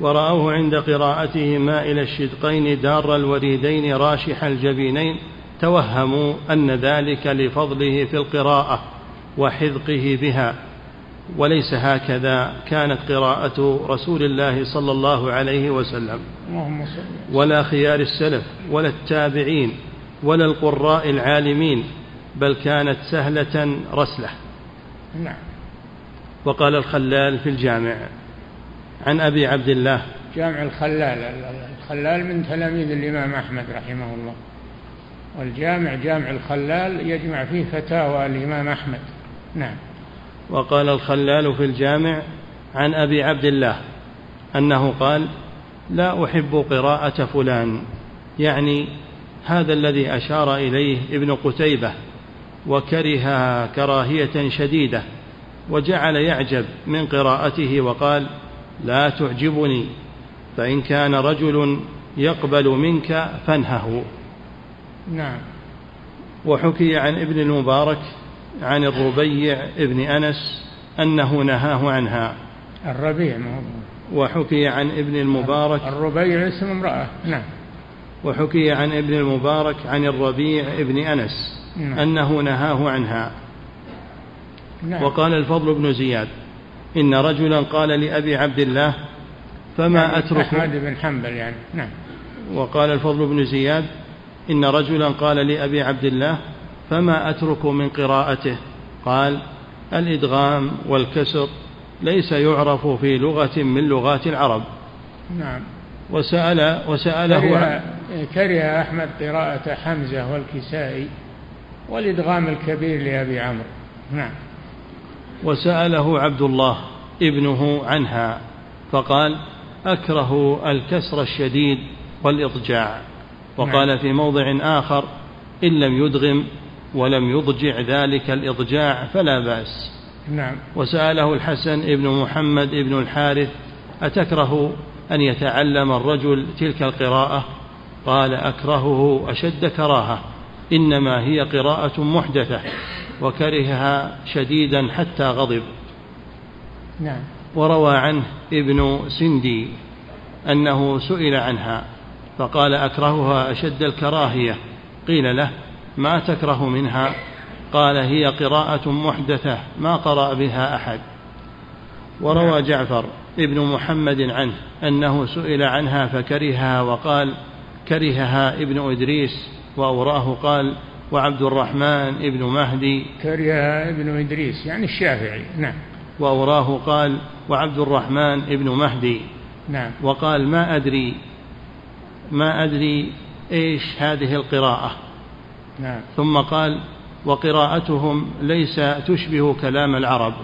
ورأوه عند قراءته مائل الشدقين دار الوريدين راشح الجبينين، توهموا أن ذلك لفضله في القراءة وحذقه بها، وليس هكذا كانت قراءة رسول الله صلى الله عليه وسلم، ولا خيار السلف ولا التابعين ولا القراء العالمين، بل كانت سهلة رسلة. نعم. وقال الخلال في الجامع عن أبي عبد الله، جامع الخلال من تلاميذ الإمام أحمد رحمه الله، والجامع جامع الخلال يجمع فيه فتاوى الإمام أحمد. نعم. وقال الخلال في الجامع عن أبي عبد الله أنه قال: لا أحب قراءة فلان، يعني هذا الذي أشار إليه ابن قتيبة، وكره كراهية شديدة، وجعل يعجب من قراءته وقال: لا تعجبني، فإن كان رجل يقبل منك فانهه. نعم. وحكي عن ابن المبارك عن الربيع ابن أنس أنه نهاه عنها. الربيع وحكي عن ابن المبارك، الربيع اسم امرأة. نعم. وحكي عن ابن المبارك عن الربيع ابن أنس أنه نهاه عنها. نعم. وقال الفضل بن زياد: إن رجلا قال لأبي عبد الله: فما يعني أترك أحمد بن حنبل يعني. نعم. وقال الفضل بن زياد: إن رجلا قال لأبي عبد الله: فما أترك من قراءته؟ قال: الإدغام والكسر ليس يعرف في لغة من لغات العرب. نعم. وسأله كره أحمد قراءة حمزة والكسائي والإدغام الكبير لأبي عمرو. نعم. وسأله عبد الله ابنه عنها فقال: أكره الكسر الشديد والإضجاع. وقال في موضع آخر: إن لم يدغم ولم يضجع ذلك الإضجاع فلا بأس. نعم. وسأله الحسن ابن محمد ابن الحارث: أتكره أن يتعلم الرجل تلك القراءة؟ قال: أكرهه أشد كراهة، إنما هي قراءة محدثة، وكرهها شديدا حتى غضب. نعم. وروى عنه ابن سندي أنه سئل عنها فقال: أكرهها أشد الكراهية. قيل له: ما تكره منها؟ قال: هي قراءة محدثة ما قرأ بها أحد. وروى جعفر ابن محمد عنه أنه سئل عنها فكرهها وقال: كرهها ابن إدريس، وأوراه قال: وعبد الرحمن ابن مهدي. كرهها ابن إدريس يعني الشافعي. نعم. وأوراه قال: وعبد الرحمن ابن مهدي. نعم. وقال: ما أدري ما أدري إيش هذه القراءة. نعم. ثم قال وقراءتهم ليس تشبه كلام العرب.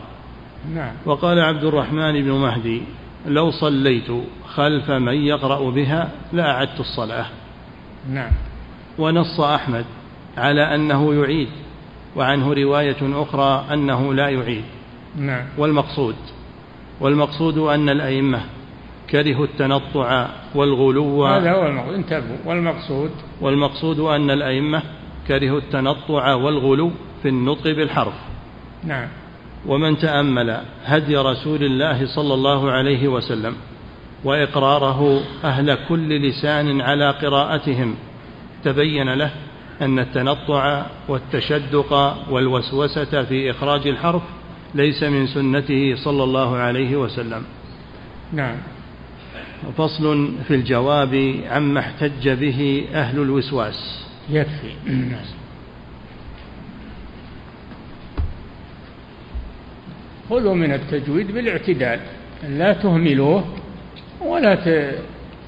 نعم. وقال عبد الرحمن بن مهدي لو صليت خلف من يقرأ بها لأعدت الصلاة. نعم. ونص أحمد على أنه يعيد، وعنه رواية أخرى أنه لا يعيد. نعم. والمقصود أن الأئمة كرهوا التنطع والغلو. هذا هو انتبهوا. والمقصود أن الأئمة كرهوا التنطع والغلو في النطق بالحرف. نعم. ومن تأمل هدي رسول الله صلى الله عليه وسلم وإقراره أهل كل لسان على قراءتهم تبين له أن التنطع والتشدق والوسوسة في إخراج الحرف ليس من سنته صلى الله عليه وسلم. نعم. فصل في الجواب عما احتج به أهل الوسواس. يكفي. خذوا من التجويد بالاعتدال، لا تهملوه ولا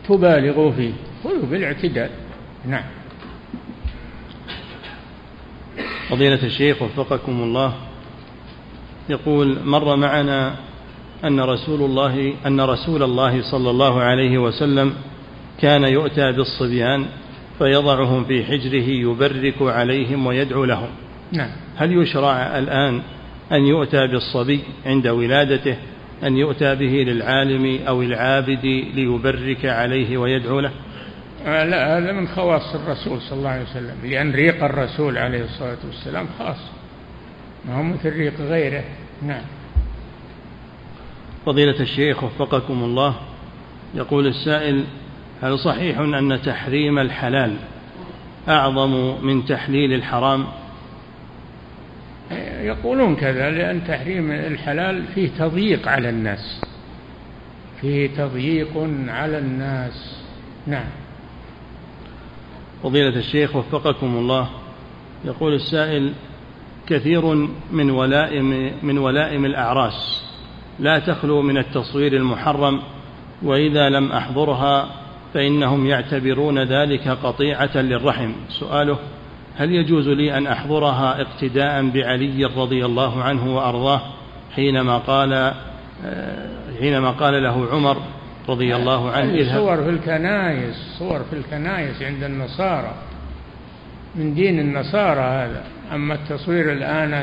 تبالغوا فيه، خذوا بالاعتدال. نعم. فضيلة الشيخ وفقكم الله، يقول مر معنا أن رسول الله صلى الله عليه وسلم كان يؤتى بالصبيان فيضعهم في حجره يبرك عليهم ويدعو لهم. نعم. هل يشرع الآن أن يؤتى بالصبي عند ولادته، أن يؤتى به للعالم أو العابد ليبرك عليه ويدعو له؟ لا، هذا من خواص الرسول صلى الله عليه وسلم، لأن ريق الرسول عليه الصلاة والسلام خاص، ما هو مثل ريق غيره. نعم. فضيلة الشيخ وفقكم الله، يقول السائل هل صحيح أن تحريم الحلال أعظم من تحليل الحرام؟ يقولون كذا لأن تحريم الحلال فيه تضييق على الناس، فيه تضييق على الناس. نعم. فضيلة الشيخ وفقكم الله، يقول السائل كثير من ولائم الأعراس لا تخلو من التصوير المحرم، وإذا لم أحضرها فإنهم يعتبرون ذلك قطيعة للرحم. سؤاله هل يجوز لي أن أحضرها اقتداء بعلي رضي الله عنه وأرضاه حينما قال له عمر رضي الله عنه اذهب؟ صور في الكنائس عند النصارى، من دين النصارى هذا. أما التصوير الآن،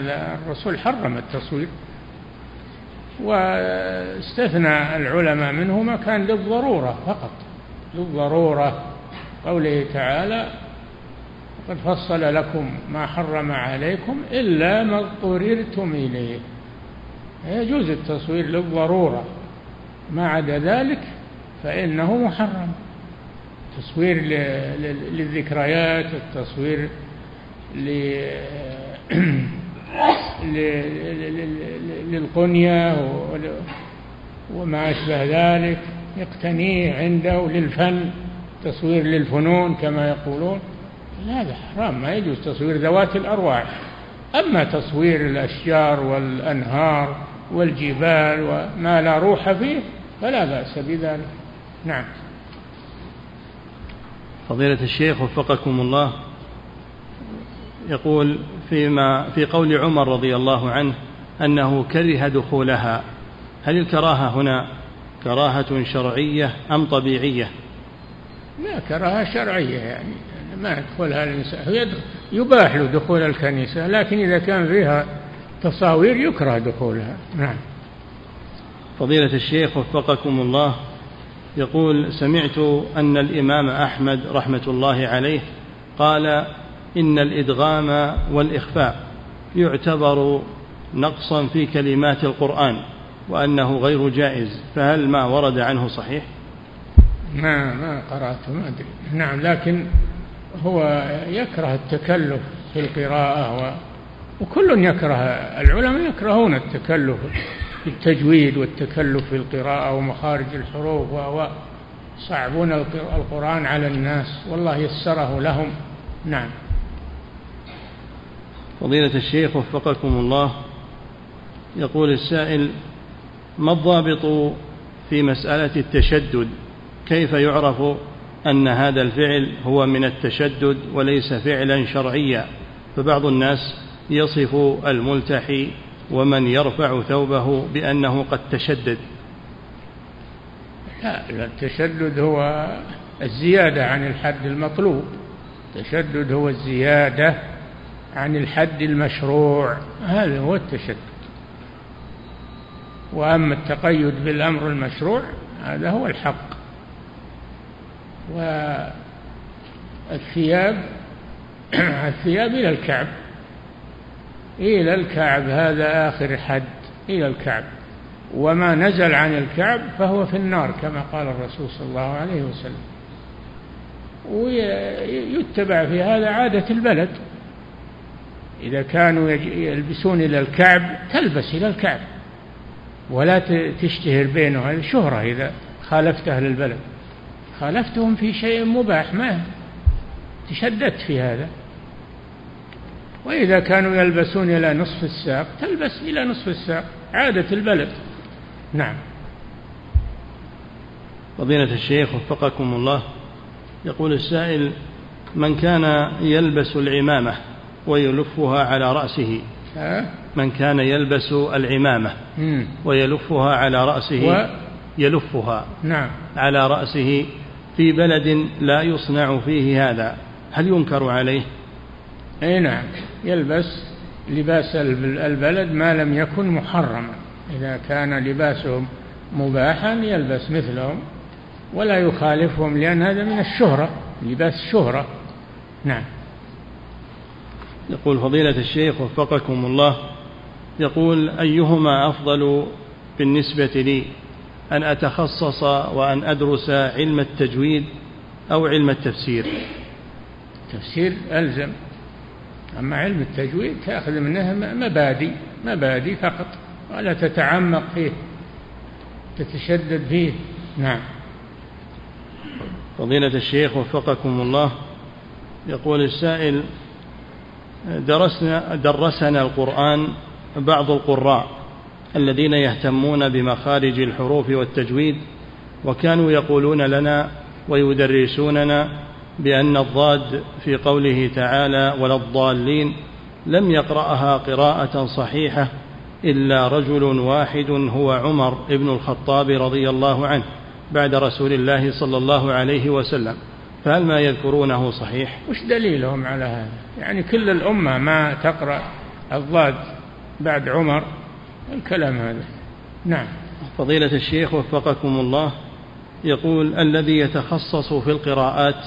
الرسول حرم التصوير، واستثنى العلماء منه ما كان للضرورة فقط، للضرورة، قوله تعالى قد فصل لكم ما حرم عليكم إلا ما اضطررتم إليه. يجوز التصوير للضرورة، ما عدا ذلك فإنه محرم. تصوير للذكريات، التصوير للقنية وما أشبه ذلك يقتنيه عنده، للفن، تصوير للفنون كما يقولون، لا، هذا حرام، ما يجوز. تصوير ذوات الأرواح. أما تصوير الأشجار والأنهار والجبال وما لا روح فيه فلا بأس بذلك. نعم. فضيلة الشيخ وفقكم الله، يقول في قول عمر رضي الله عنه أنه كره دخولها، هل الكراهة هنا كراهة شرعية أم طبيعية؟ لا، كراهة شرعية، يعني ما يدخلها الإنسان، يباح له دخول الكنيسة، لكن إذا كان فيها تصاوير يكره دخولها. نعم. فضيلة الشيخ وفقكم الله، يقول سمعت أن الإمام أحمد رحمة الله عليه قال إن الإدغام والإخفاء يعتبر نقصا في كلمات القرآن وأنه غير جائز، فهل ما ورد عنه صحيح؟ ما قرأته، ما أدري. نعم، لكن هو يكره التكلف في القراءة، وكل يكره، العلماء يكرهون التكلف في التجويد والتكلف في القراءة ومخارج الحروف، وصعبون القرآن على الناس، والله يسره لهم. نعم. فضيلة الشيخ وفقكم الله، يقول السائل ما الضابط في مسألة التشدد؟ كيف يعرف أن هذا الفعل هو من التشدد وليس فعلا شرعيا، فبعض الناس يصف الملتحي ومن يرفع ثوبه بأنه قد تشدد. لا، التشدد هو الزيادة عن الحد المطلوب، التشدد هو الزيادة عن الحد المشروع، هذا هو التشدد. وأما التقيد بالأمر المشروع هذا هو الحق. والثياب إلى الكعب، إلى الكعب، هذا آخر حد إلى الكعب، وما نزل عن الكعب فهو في النار كما قال الرسول صلى الله عليه وسلم. ويتبع في هذا عادة البلد، إذا كانوا يلبسون إلى الكعب تلبس إلى الكعب ولا تشتهر بينه، هذه شهرة إذا خالفت أهل البلد، خالفتهم في شيء مباح ما تشددت في هذا. وإذا كانوا يلبسون إلى نصف الساق تلبس إلى نصف الساق، عادة البلد. نعم. فضيلة الشيخ وفقكم الله، يقول السائل: من كان يلبس العمامة ويلفها على رأسه، من كان يلبس العمامة ويلفها على رأسه، يلفها على رأسه في بلد لا يصنع فيه هذا، هل ينكر عليه؟ أي نعم، يلبس لباس البلد ما لم يكن محرما، إذا كان لباسهم مباحا يلبس مثلهم ولا يخالفهم، لأن هذا من الشهرة، لباس شهرة. نعم. يقول فضيلة الشيخ وفقكم الله، يقول: أيهما أفضل بالنسبة لي، أن أتخصص وأن أدرس علم التجويد أو علم التفسير؟ تفسير ألزم، أما علم التجويد تأخذ منها مبادئ فقط، ولا تتعمق فيه تتشدد فيه. نعم. فضيلة الشيخ وفقكم الله، يقول السائل: درسنا القرآن بعض القراء الذين يهتمون بمخارج الحروف والتجويد، وكانوا يقولون لنا ويدرسوننا بأن الضاد في قوله تعالى ولا الضالين لم يقرأها قراءة صحيحة إلا رجل واحد هو عمر بن الخطاب رضي الله عنه بعد رسول الله صلى الله عليه وسلم، فهل ما يذكرونه صحيح؟ وش دليلهم على هذا؟ يعني كل الأمة ما تقرأ الضاد بعد عمر، الكلام هذا. نعم. فضيلة الشيخ وفقكم الله، يقول: الذي يتخصص في القراءات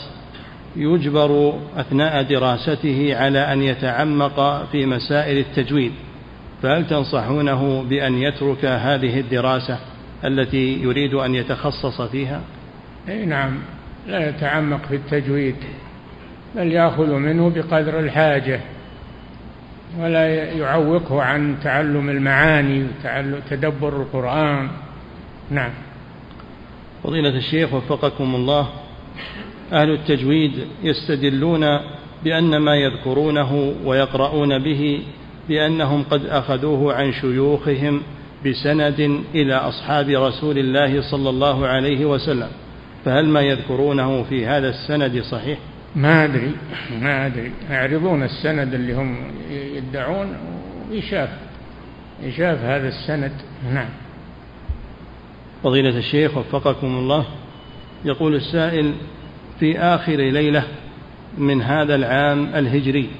يجبر أثناء دراسته على أن يتعمق في مسائل التجويد، فهل تنصحونه بأن يترك هذه الدراسة التي يريد أن يتخصص فيها؟ أي نعم، لا يتعمق في التجويد، بل يأخذ منه بقدر الحاجة، ولا يعوقه عن تعلم المعاني وتدبر القرآن. نعم. فضيلة الشيخ وفقكم الله، أهل التجويد يستدلون بأن ما يذكرونه ويقرؤون به بأنهم قد أخذوه عن شيوخهم بسند إلى أصحاب رسول الله صلى الله عليه وسلم، فهل ما يذكرونه في هذا السند صحيح؟ ما أدري، يعرضون السند اللي هم يدعون ويشاف هذا السند. نعم. فضيلة الشيخ وفقكم الله، يقول السائل: في آخر ليلة من هذا العام الهجري،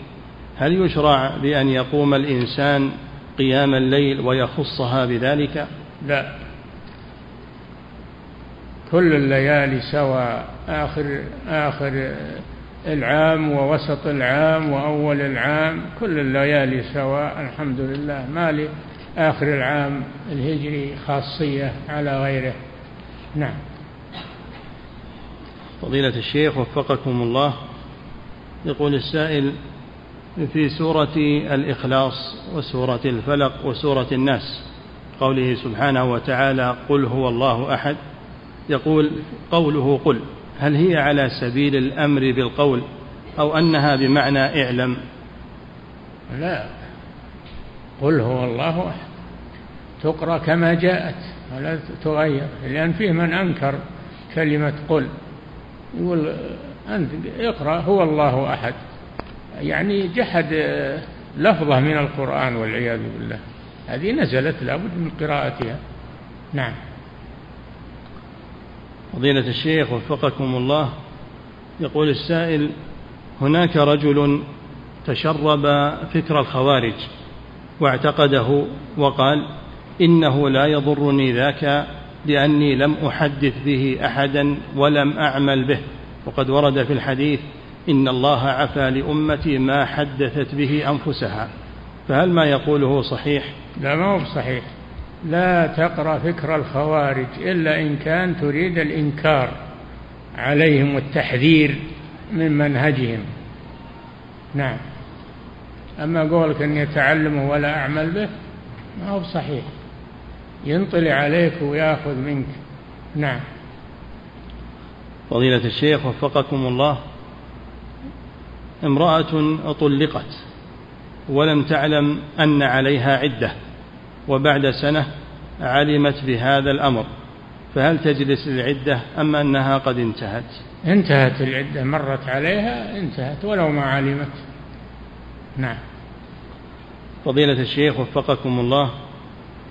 هل يشرع بأن يقوم الإنسان قيام الليل ويخصها بذلك؟ لا، كل الليالي سواء، آخر العام ووسط العام وأول العام، كل الليالي سواء، الحمد لله. ما لي آخر العام الهجري خاصية على غيره. نعم. فضيلة الشيخ وفقكم الله، يقول السائل: في سورة الإخلاص وسورة الفلق وسورة الناس، قوله سبحانه وتعالى قل هو الله أحد، يقول قوله قل، هل هي على سبيل الأمر بالقول أو أنها بمعنى اعلم؟ لا، قل هو الله أحد تقرأ كما جاءت ولا تغير، لأن فيه من أنكر كلمة قل، يقول أنت اقرأ هو الله أحد، يعني جحد لفظة من القرآن والعياذ بالله. هذه نزلت لابد من قراءتها. نعم. فضيلة الشيخ وفقكم الله، يقول السائل: هناك رجل تشرب فكر الخوارج واعتقده وقال: إنه لا يضرني ذاك لأني لم أحدث به أحدا ولم أعمل به، وقد ورد في الحديث: إن الله عفى لأمتي ما حدثت به أنفسها، فهل ما يقوله صحيح؟ لا، ما هو صحيح. لا تقرأ فكر الخوارج إلا إن كان تريد الإنكار عليهم والتحذير من منهجهم. نعم. أما قولك أن يتعلمه ولا أعمل به ما هو صحيح، ينطلع عليك ويأخذ منك. نعم. فضيلة الشيخ وفقكم الله، امرأة طلقت ولم تعلم أن عليها عدة، وبعد سنة علمت بهذا الأمر، فهل تجلس العدة أم أنها قد انتهت؟ انتهت العدة، مرت عليها انتهت ولو ما علمت. نعم. فضيلة الشيخ وفقكم الله،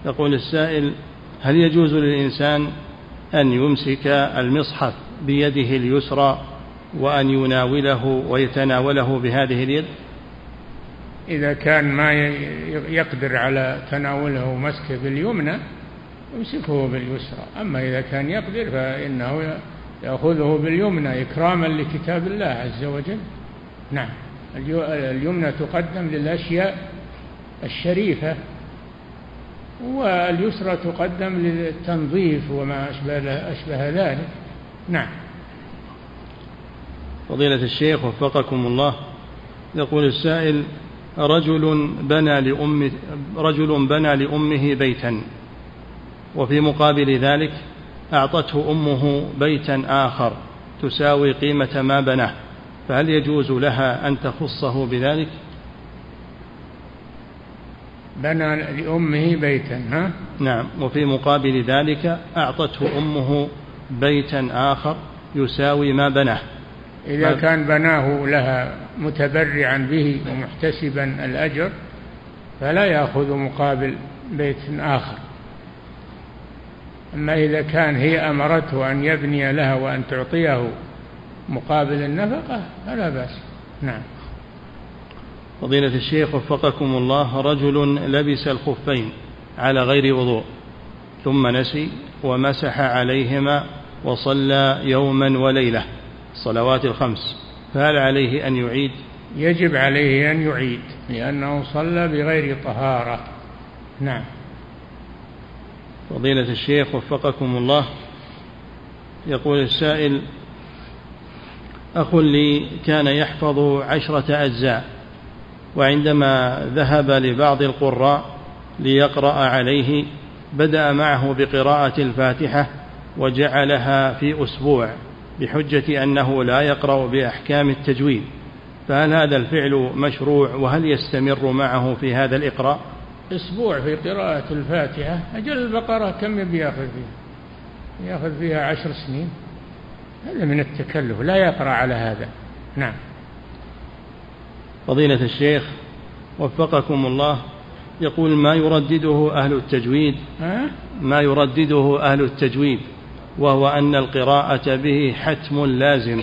يقول السائل: هل يجوز للإنسان أن يمسك المصحف بيده اليسرى وأن يناوله ويتناوله بهذه اليد؟ إذا كان ما يقدر على تناوله مسكه باليمنى يمسكه باليسرى، أما إذا كان يقدر فإنه يأخذه باليمنى إكراما لكتاب الله عز وجل. نعم. اليمنى تقدم للأشياء الشريفة، واليسرى تقدم للتنظيف وما أشبه ذلك. نعم. فضيلة الشيخ وفقكم الله، يقول السائل: رجل بنى لأمه بيتا، وفي مقابل ذلك أعطته أمه بيتا آخر تساوي قيمة ما بناه، فهل يجوز لها أن تخصه بذلك؟ بنى لأمه بيتا، ها؟ نعم، وفي مقابل ذلك أعطته أمه بيتا آخر يساوي ما بناه. إذا كان بناه لها متبرعا به ومحتسبا الأجر فلا يأخذ مقابل بيت آخر. أما إذا كان هي أمرته أن يبني لها وأن تعطيه مقابل النفقة فلا بأس. نعم. فضيلة الشيخ وفقكم الله، رجل لبس الخفين على غير وضوء ثم نسي ومسح عليهما وصلى يوما وليلة الصلوات الخمس، فهل عليه أن يعيد؟ يجب عليه أن يعيد لأنه صلى بغير طهارة. نعم. فضيلة الشيخ وفقكم الله، يقول السائل: أخ لي كان يحفظ 10 أجزاء، وعندما ذهب لبعض القراء ليقرأ عليه بدأ معه بقراءة الفاتحة وجعلها في أسبوع بحجة أنه لا يقرأ بأحكام التجويد، فهل هذا الفعل مشروع؟ وهل يستمر معه في هذا الإقراء؟ أسبوع في قراءة الفاتحة، أجل البقرة كم يأخذ فيها؟ يأخذ فيها 10 سنين. هذا من التكلف، لا يقرأ على هذا. نعم. فضيلة الشيخ وفقكم الله، يقول: ما يردده أهل التجويد وهو أن القراءة به حتم لازم،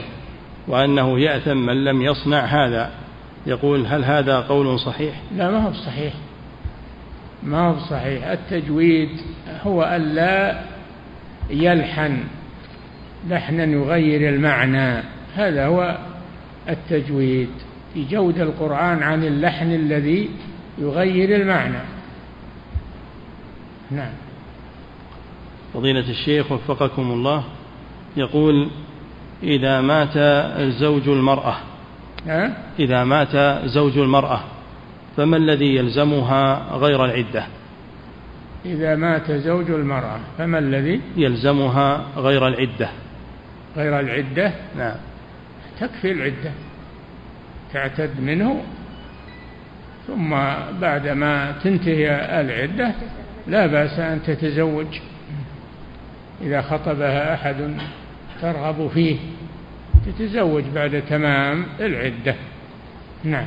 وأنه يأثم من لم يصنع هذا، يقول: هل هذا قول صحيح؟ لا، ما هو صحيح، ما هو صحيح. التجويد هو ألا يلحن لحنا يغير المعنى، هذا هو التجويد، في جود القرآن عن اللحن الذي يغير المعنى. نعم. فضيلة الشيخ وفقكم الله، يقول: إذا مات زوج المرأة فما الذي يلزمها غير العدة؟ إذا مات زوج المرأة فما الذي يلزمها غير العدة؟ غير العدة، نعم، تكفي العدة، تعتد منه، ثم بعدما تنتهي العدة لا بأس أن تتزوج إذا خطبها أحد ترغب فيه تتزوج بعد تمام العدة. نعم.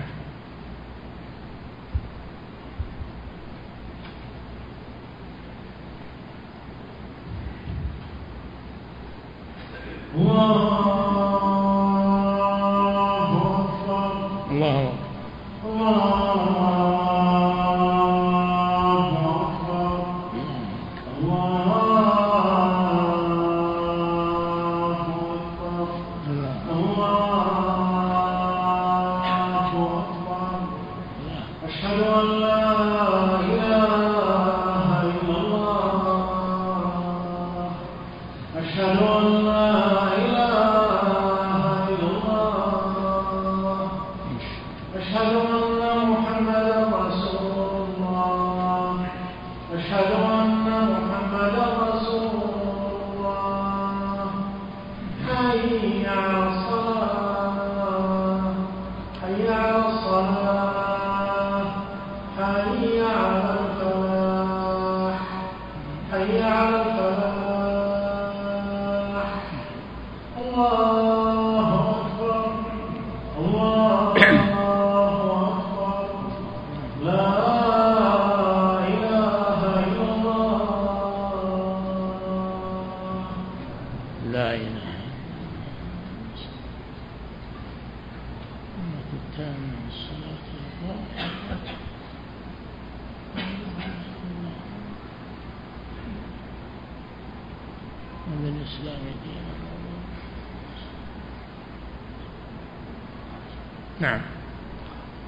نعم.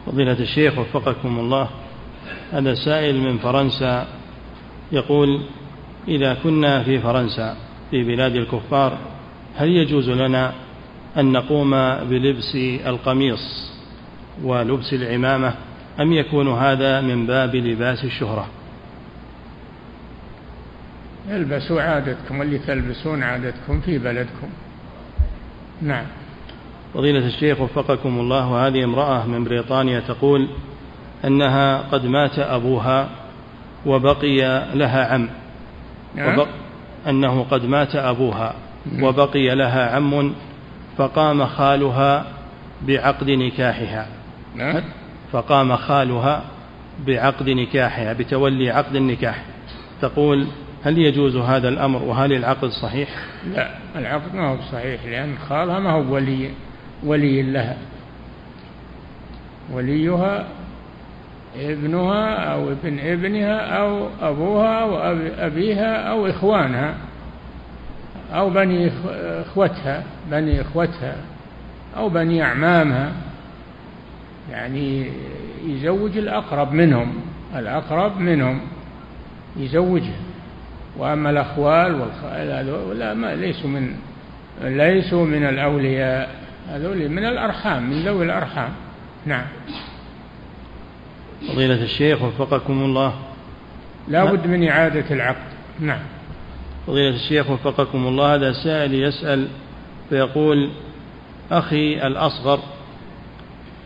فضيلة الشيخ وفقكم الله، هذا سائل من فرنسا يقول: إذا كنا في فرنسا في بلاد الكفار هل يجوز لنا أن نقوم بلبس القميص ولبس العمامة أم يكون هذا من باب لباس الشهرة؟ البسوا عادتكم اللي تلبسون عادتكم في بلدكم. نعم. فضيلة الشيخ وفقكم الله، وهذه امرأة من بريطانيا تقول أنها قد مات أبوها وبقي لها عم، أنه قد مات أبوها وبقي لها عم، فقام خالها بعقد نكاحها بتولي عقد النكاح. تقول: هل يجوز هذا الأمر وهل العقد صحيح؟ لا، العقد ما هو صحيح، لأن خالها ما هو ولي لها، وليها ابنها أو ابن ابنها أو أبوها أو أبيها أو إخوانها أو بني إخوتها أو بني أعمامها، يعني يزوج الأقرب منهم يزوجها. وأما الأخوال ليسوا من الأولياء، هذول من الأرحام، من ذوي الأرحام. نعم. فضيلة الشيخ وفقكم الله، لا بد من إعادة العقد. نعم. فضيلة الشيخ وفقكم الله، هذا سائل يسأل فيقول: أخي الأصغر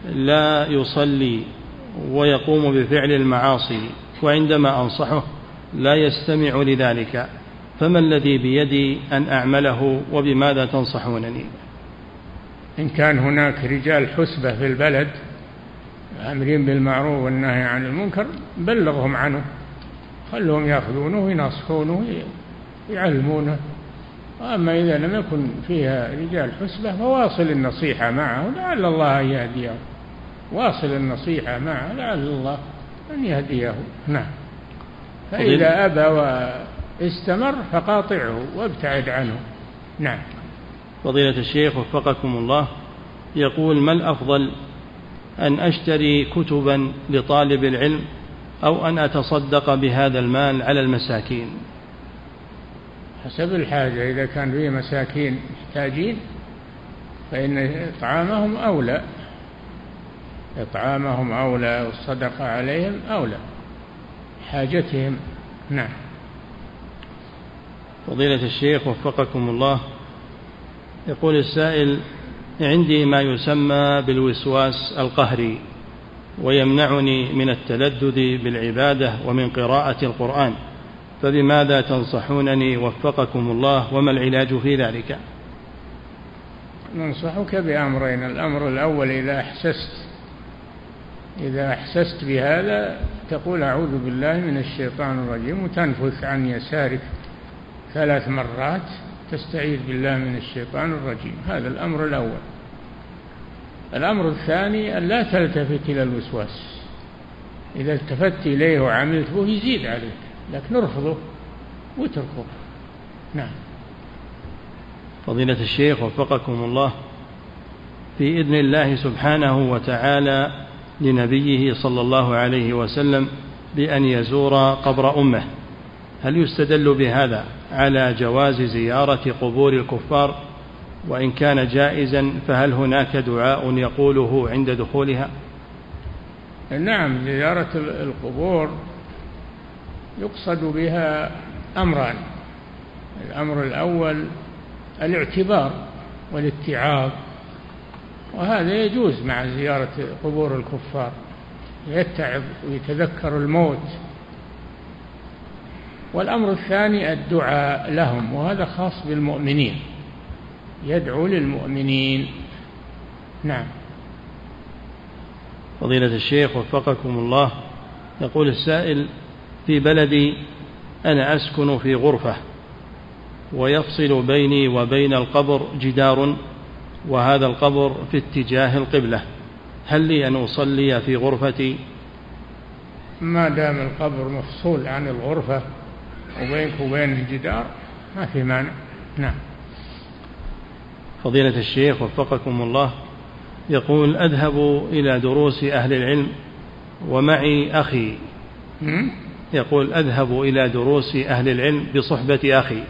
لا يصلي ويقوم بفعل المعاصي، وعندما أنصحه لا يستمع لذلك، فما الذي بيدي أن أعمله وبماذا تنصحونني؟ إن كان هناك رجال حسبة في البلد آمرين بالمعروف والنهي عن المنكر بلغهم عنه، خلهم يأخذونه ينصحونه يعلمونه. أما إذا لم يكن فيها رجال حسبة فواصل النصيحة معه لعل الله يهديه، نعم. فإذا أبى واستمر فقاطعه وابتعد عنه. نعم. فضيلة الشيخ وفقكم الله، يقول: ما الأفضل، أن أشتري كتبا لطالب العلم أو أن أتصدق بهذا المال على المساكين؟ حسب الحاجة، إذا كان فيه مساكين محتاجين فإن إطعامهم أولى والصدقة عليهم أولى حاجتهم. نعم. فضيلة الشيخ وفقكم الله، يقول السائل: عندي ما يسمى بالوسواس القهري ويمنعني من التلذذ بالعبادة ومن قراءة القرآن، فبماذا تنصحونني وفقكم الله وما العلاج في ذلك؟ ننصحك بأمرين. الأمر الأول إذا أحسست بهذا تقول أعوذ بالله من الشيطان الرجيم، وتنفث عن يسارك 3 مرات تستعيذ بالله من الشيطان الرجيم. هذا الأمر الأول. الأمر الثاني أن لا تلتفت إلى الوسواس، إذا التفت إليه وعملت به يزيد عليك، لكن ارفضه وتركه. نعم. فضيلة الشيخ وفقكم الله، بإذن الله سبحانه وتعالى لنبيه صلى الله عليه وسلم بأن يزور قبر أمه، هل يستدل بهذا على جواز زيارة قبور الكفار؟ وإن كان جائزا فهل هناك دعاء يقوله عند دخولها؟ نعم، زيارة القبور يقصد بها أمران. الأمر الأول الاعتبار والاتعاظ، وهذا يجوز مع زيارة قبور الكفار، يتعظ ويتذكر الموت. والأمر الثاني الدعاء لهم، وهذا خاص بالمؤمنين، يدعو للمؤمنين. نعم. فضيلة الشيخ وفقكم الله، يقول السائل: في بلدي أنا أسكن في غرفة ويفصل بيني وبين القبر جدار، وهذا القبر في اتجاه القبلة، هل لي أن أصلي في غرفتي؟ ما دام القبر مفصول عن الغرفة وبينك وبين الجدار ما في مانع. نعم. فضيلة الشيخ وفقكم الله، يقول: أذهب إلى دروس أهل العلم ومعي أخي. يقول: أذهب إلى دروس أهل العلم بصحبة أخي،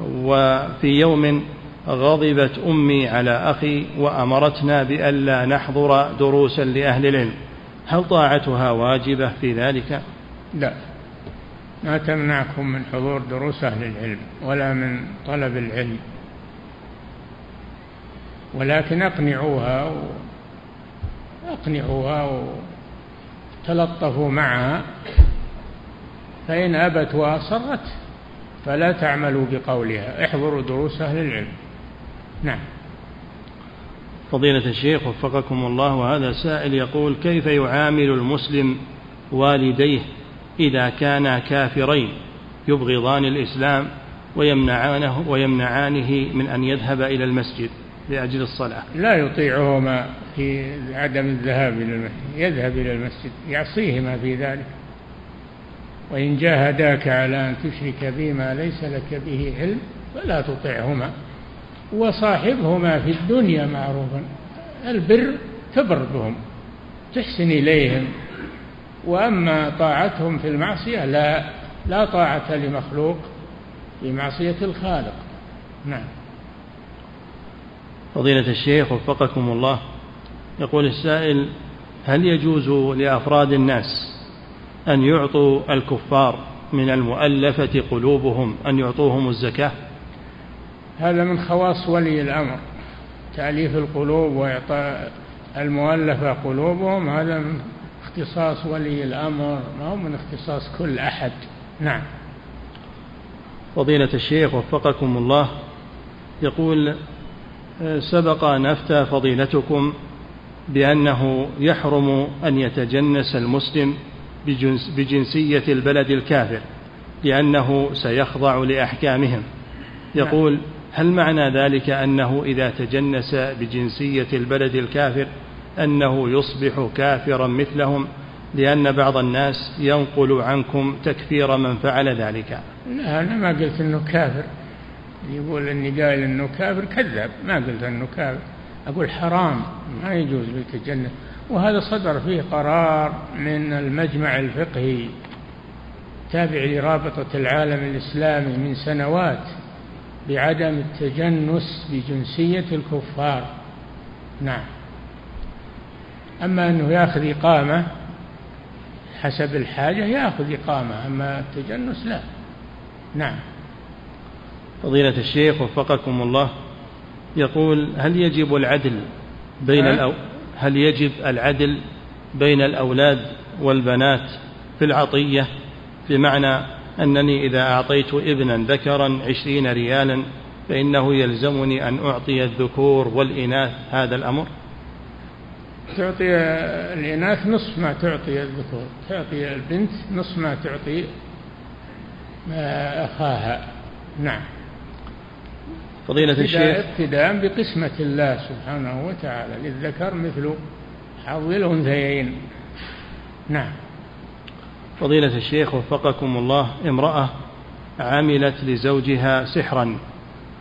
وفي يوم غضبت أمي على أخي وأمرتنا بألا نحضر دروسا لأهل العلم، هل طاعتها واجبة في ذلك؟ لا، ما تمنعكم من حضور دروس أهل العلم ولا من طلب العلم، ولكن أقنعوها وتلطفوا معها، فإن أبت وأصرت فلا تعملوا بقولها، احضروا دروس أهل العلم. نعم. فضيلة الشيخ وفقكم الله، وهذا سائل يقول: كيف يعامل المسلم والديه إذا كانا كافرين يبغضان الإسلام ويمنعانه من أن يذهب إلى المسجد لأجل الصلاة؟ لا يطيعهما في عدم الذهاب إلى المسجد، يذهب إلى المسجد، يعصيهما في ذلك. وإن جاهداك على أن تشرك بما ليس لك به علم فلا تطعهما، وصاحبهما في الدنيا معروفا، البر تبر بهم، تحسن إليهم. وأما طاعتهم في المعصية لا طاعة لمخلوق في معصية الخالق. نعم. فضيلة الشيخ وفقكم الله، يقول السائل: هل يجوز لأفراد الناس أن يعطوا الكفار من المؤلفة قلوبهم أن يعطوهم الزكاة؟ هذا من خواص ولي الأمر، تأليف القلوب وإعطاء المؤلفة قلوبهم، هذا من اختصاص ولي الأمر، ما هو من اختصاص كل أحد. نعم. فضيلة الشيخ وفقكم الله، يقول: سبق أن أفتى فضيلتكم بأنه يحرم أن يتجنس المسلم بجنسية البلد الكافر لأنه سيخضع لأحكامهم. يقول: هل معنى ذلك أنه إذا تجنس بجنسية البلد الكافر أنه يصبح كافرا مثلهم، لأن بعض الناس ينقل عنكم تكفير من فعل ذلك؟ لا، أنا ما قلت أنه كافر. يقول أني قال أنه كافر كذب، ما قلت أنه كافر، أقول حرام، ما يجوز للتجنس. وهذا صدر فيه قرار من المجمع الفقهي تابع لرابطة العالم الإسلامي من سنوات بعدم التجنس بجنسية الكفار. نعم. أما أنه يأخذ إقامة حسب الحاجة يأخذ إقامة، أما التجنس لا. نعم. فضيلة الشيخ وفقكم الله، يقول: هل يجب العدل بين الأولاد والبنات في العطية، بمعنى أنني إذا أعطيت ابنا ذكرا 20 ريالا فإنه يلزمني أن أعطي الذكور والإناث هذا الأمر؟ تعطي الإناث نصف ما تعطي الذكور، تعطي البنت نصف ما تعطي أخاها. نعم. فضيلة الشيخ، ابتداء بقسمة الله سبحانه وتعالى، للذكر مثل حظ الأنثيين. نعم. فضيلة الشيخ وفقكم الله، امرأة عملت لزوجها سحرا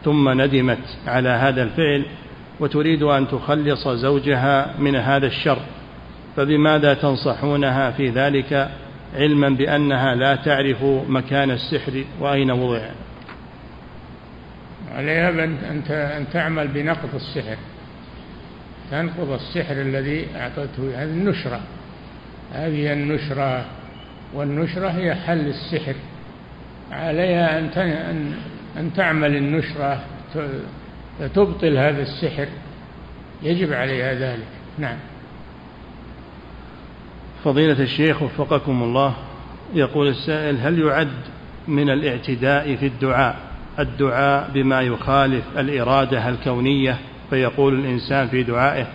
ثم ندمت على هذا الفعل وتريد أن تخلص زوجها من هذا الشر، فبماذا تنصحونها في ذلك، علما بأنها لا تعرف مكان السحر وأين وضعه؟ عليها أن تعمل بنقض السحر، تنقض السحر الذي أعطته هذه النشرة. هذه النشرة، والنشرة هي حل السحر. عليها أن تعمل النشرة تبطل هذا السحر، يجب عليها ذلك. نعم. فضيلة الشيخ وفقكم الله، يقول السائل: هل يعد من الاعتداء في الدعاء بما يخالف الإرادة الكونية، فيقول الإنسان في دعائه: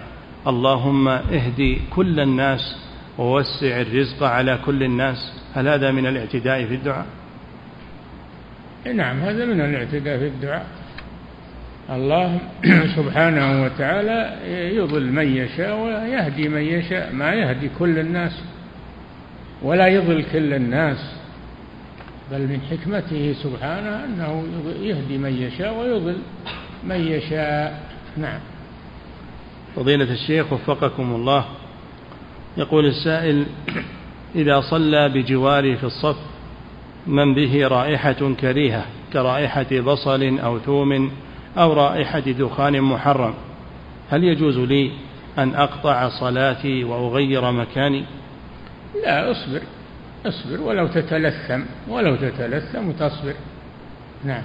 اللهم اهدي كل الناس ووسع الرزق على كل الناس، هل هذا من الاعتداء في الدعاء؟ نعم، هذا من الاعتداء في الدعاء. الله سبحانه وتعالى يضل من يشاء ويهدي من يشاء، ما يهدي كل الناس ولا يضل كل الناس، بل من حكمته سبحانه أنه يهدي من يشاء ويضل من يشاء. نعم. فضيلة الشيخ وفقكم الله، يقول السائل: إذا صلى بجواري في الصف من به رائحة كريهة كرائحة بصل أو ثوم أو رائحة دخان محرم، هل يجوز لي أن أقطع صلاتي وأغير مكاني؟ لا، اصبر ولو تتلثم وتصبر. نعم.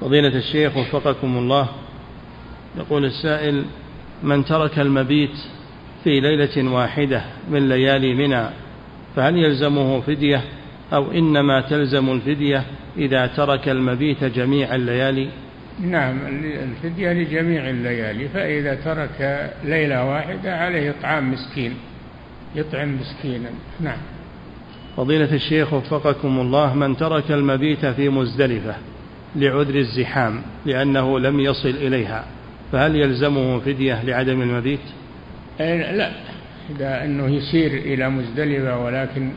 فضيلة الشيخ وفقكم الله، يقول السائل: من ترك المبيت في ليلة واحدة من ليالي منى فهل يلزمه فدية، أو إنما تلزم الفدية إذا ترك المبيت جميع الليالي؟ نعم، الفدية لجميع الليالي، فإذا ترك ليلة واحدة عليه يطعم مسكينا. نعم. فضيلة الشيخ وفقكم الله، من ترك المبيت في مزدلفة لعذر الزحام لأنه لم يصل إليها، فهل يلزمه فدية لعدم المبيت؟ لا، إذا أنه يسير إلى مزدلفة ولكن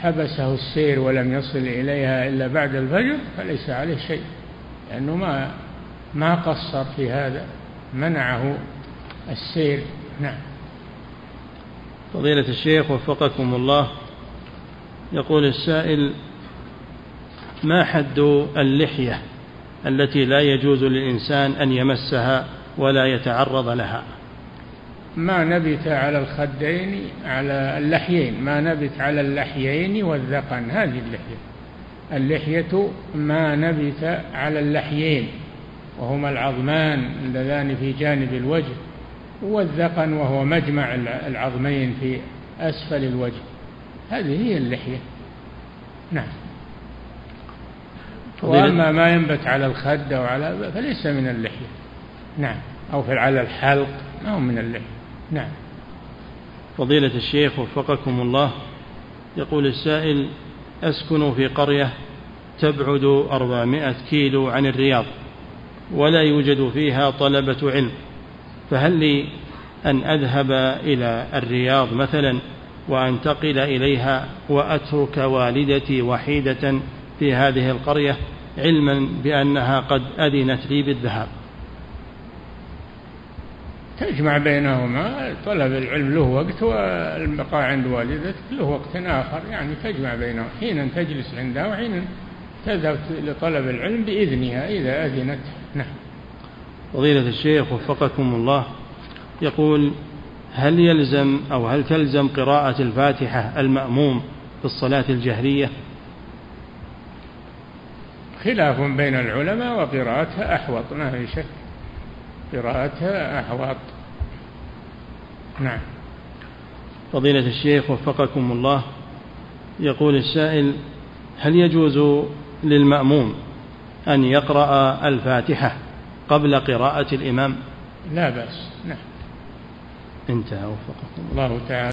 حبسه السير ولم يصل إليها إلا بعد الفجر فليس عليه شيء، لأنه ما قصر في هذا، منعه السير. نعم. فضيلة الشيخ وفقكم الله، يقول السائل: ما حد اللحية التي لا يجوز للإنسان أن يمسها ولا يتعرض لها؟ ما نبت على الخدين، على اللحيين، ما نبت على اللحيين والذقن، هذه اللحية ما نبت على اللحيين وهما العظمان اللذان في جانب الوجه، والذقن وهو مجمع العظمين في أسفل الوجه، هذه هي اللحية. نعم. وأما ما ينبت على الخد أو على فليس من اللحية. نعم. أو على الحلق، أو من اللحية. نعم. فضيلة الشيخ وفقكم الله، يقول السائل: أسكن في قرية تبعد 400 كيلو عن الرياض ولا يوجد فيها طلبة علم، فهل لي أن أذهب إلى الرياض مثلا وأنتقل إليها وأترك والدتي وحيدة في هذه القرية، علما بأنها قد أذنت لي بالذهاب؟ تجمع بينهما، طلب العلم له وقت والبقاء عند والدتك له وقت آخر، يعني تجمع بينهما، حينا تجلس عندها وحينا تذهب لطلب العلم بإذنها إذا أذنت. نعم. فضيلة الشيخ وفقكم الله، يقول: هل تلزم قراءة الفاتحة المأموم في الصلاة الجهرية؟ خلاف بين العلماء، وقراءتها أحوط، ما في شك، قراءتها أحوط. نعم. فضيلة الشيخ وفقكم الله، يقول السائل: هل يجوز للمأموم أن يقرأ الفاتحة قبل قراءة الإمام؟ لا بأس. نعم. انتهى وفقكم الله تعالى.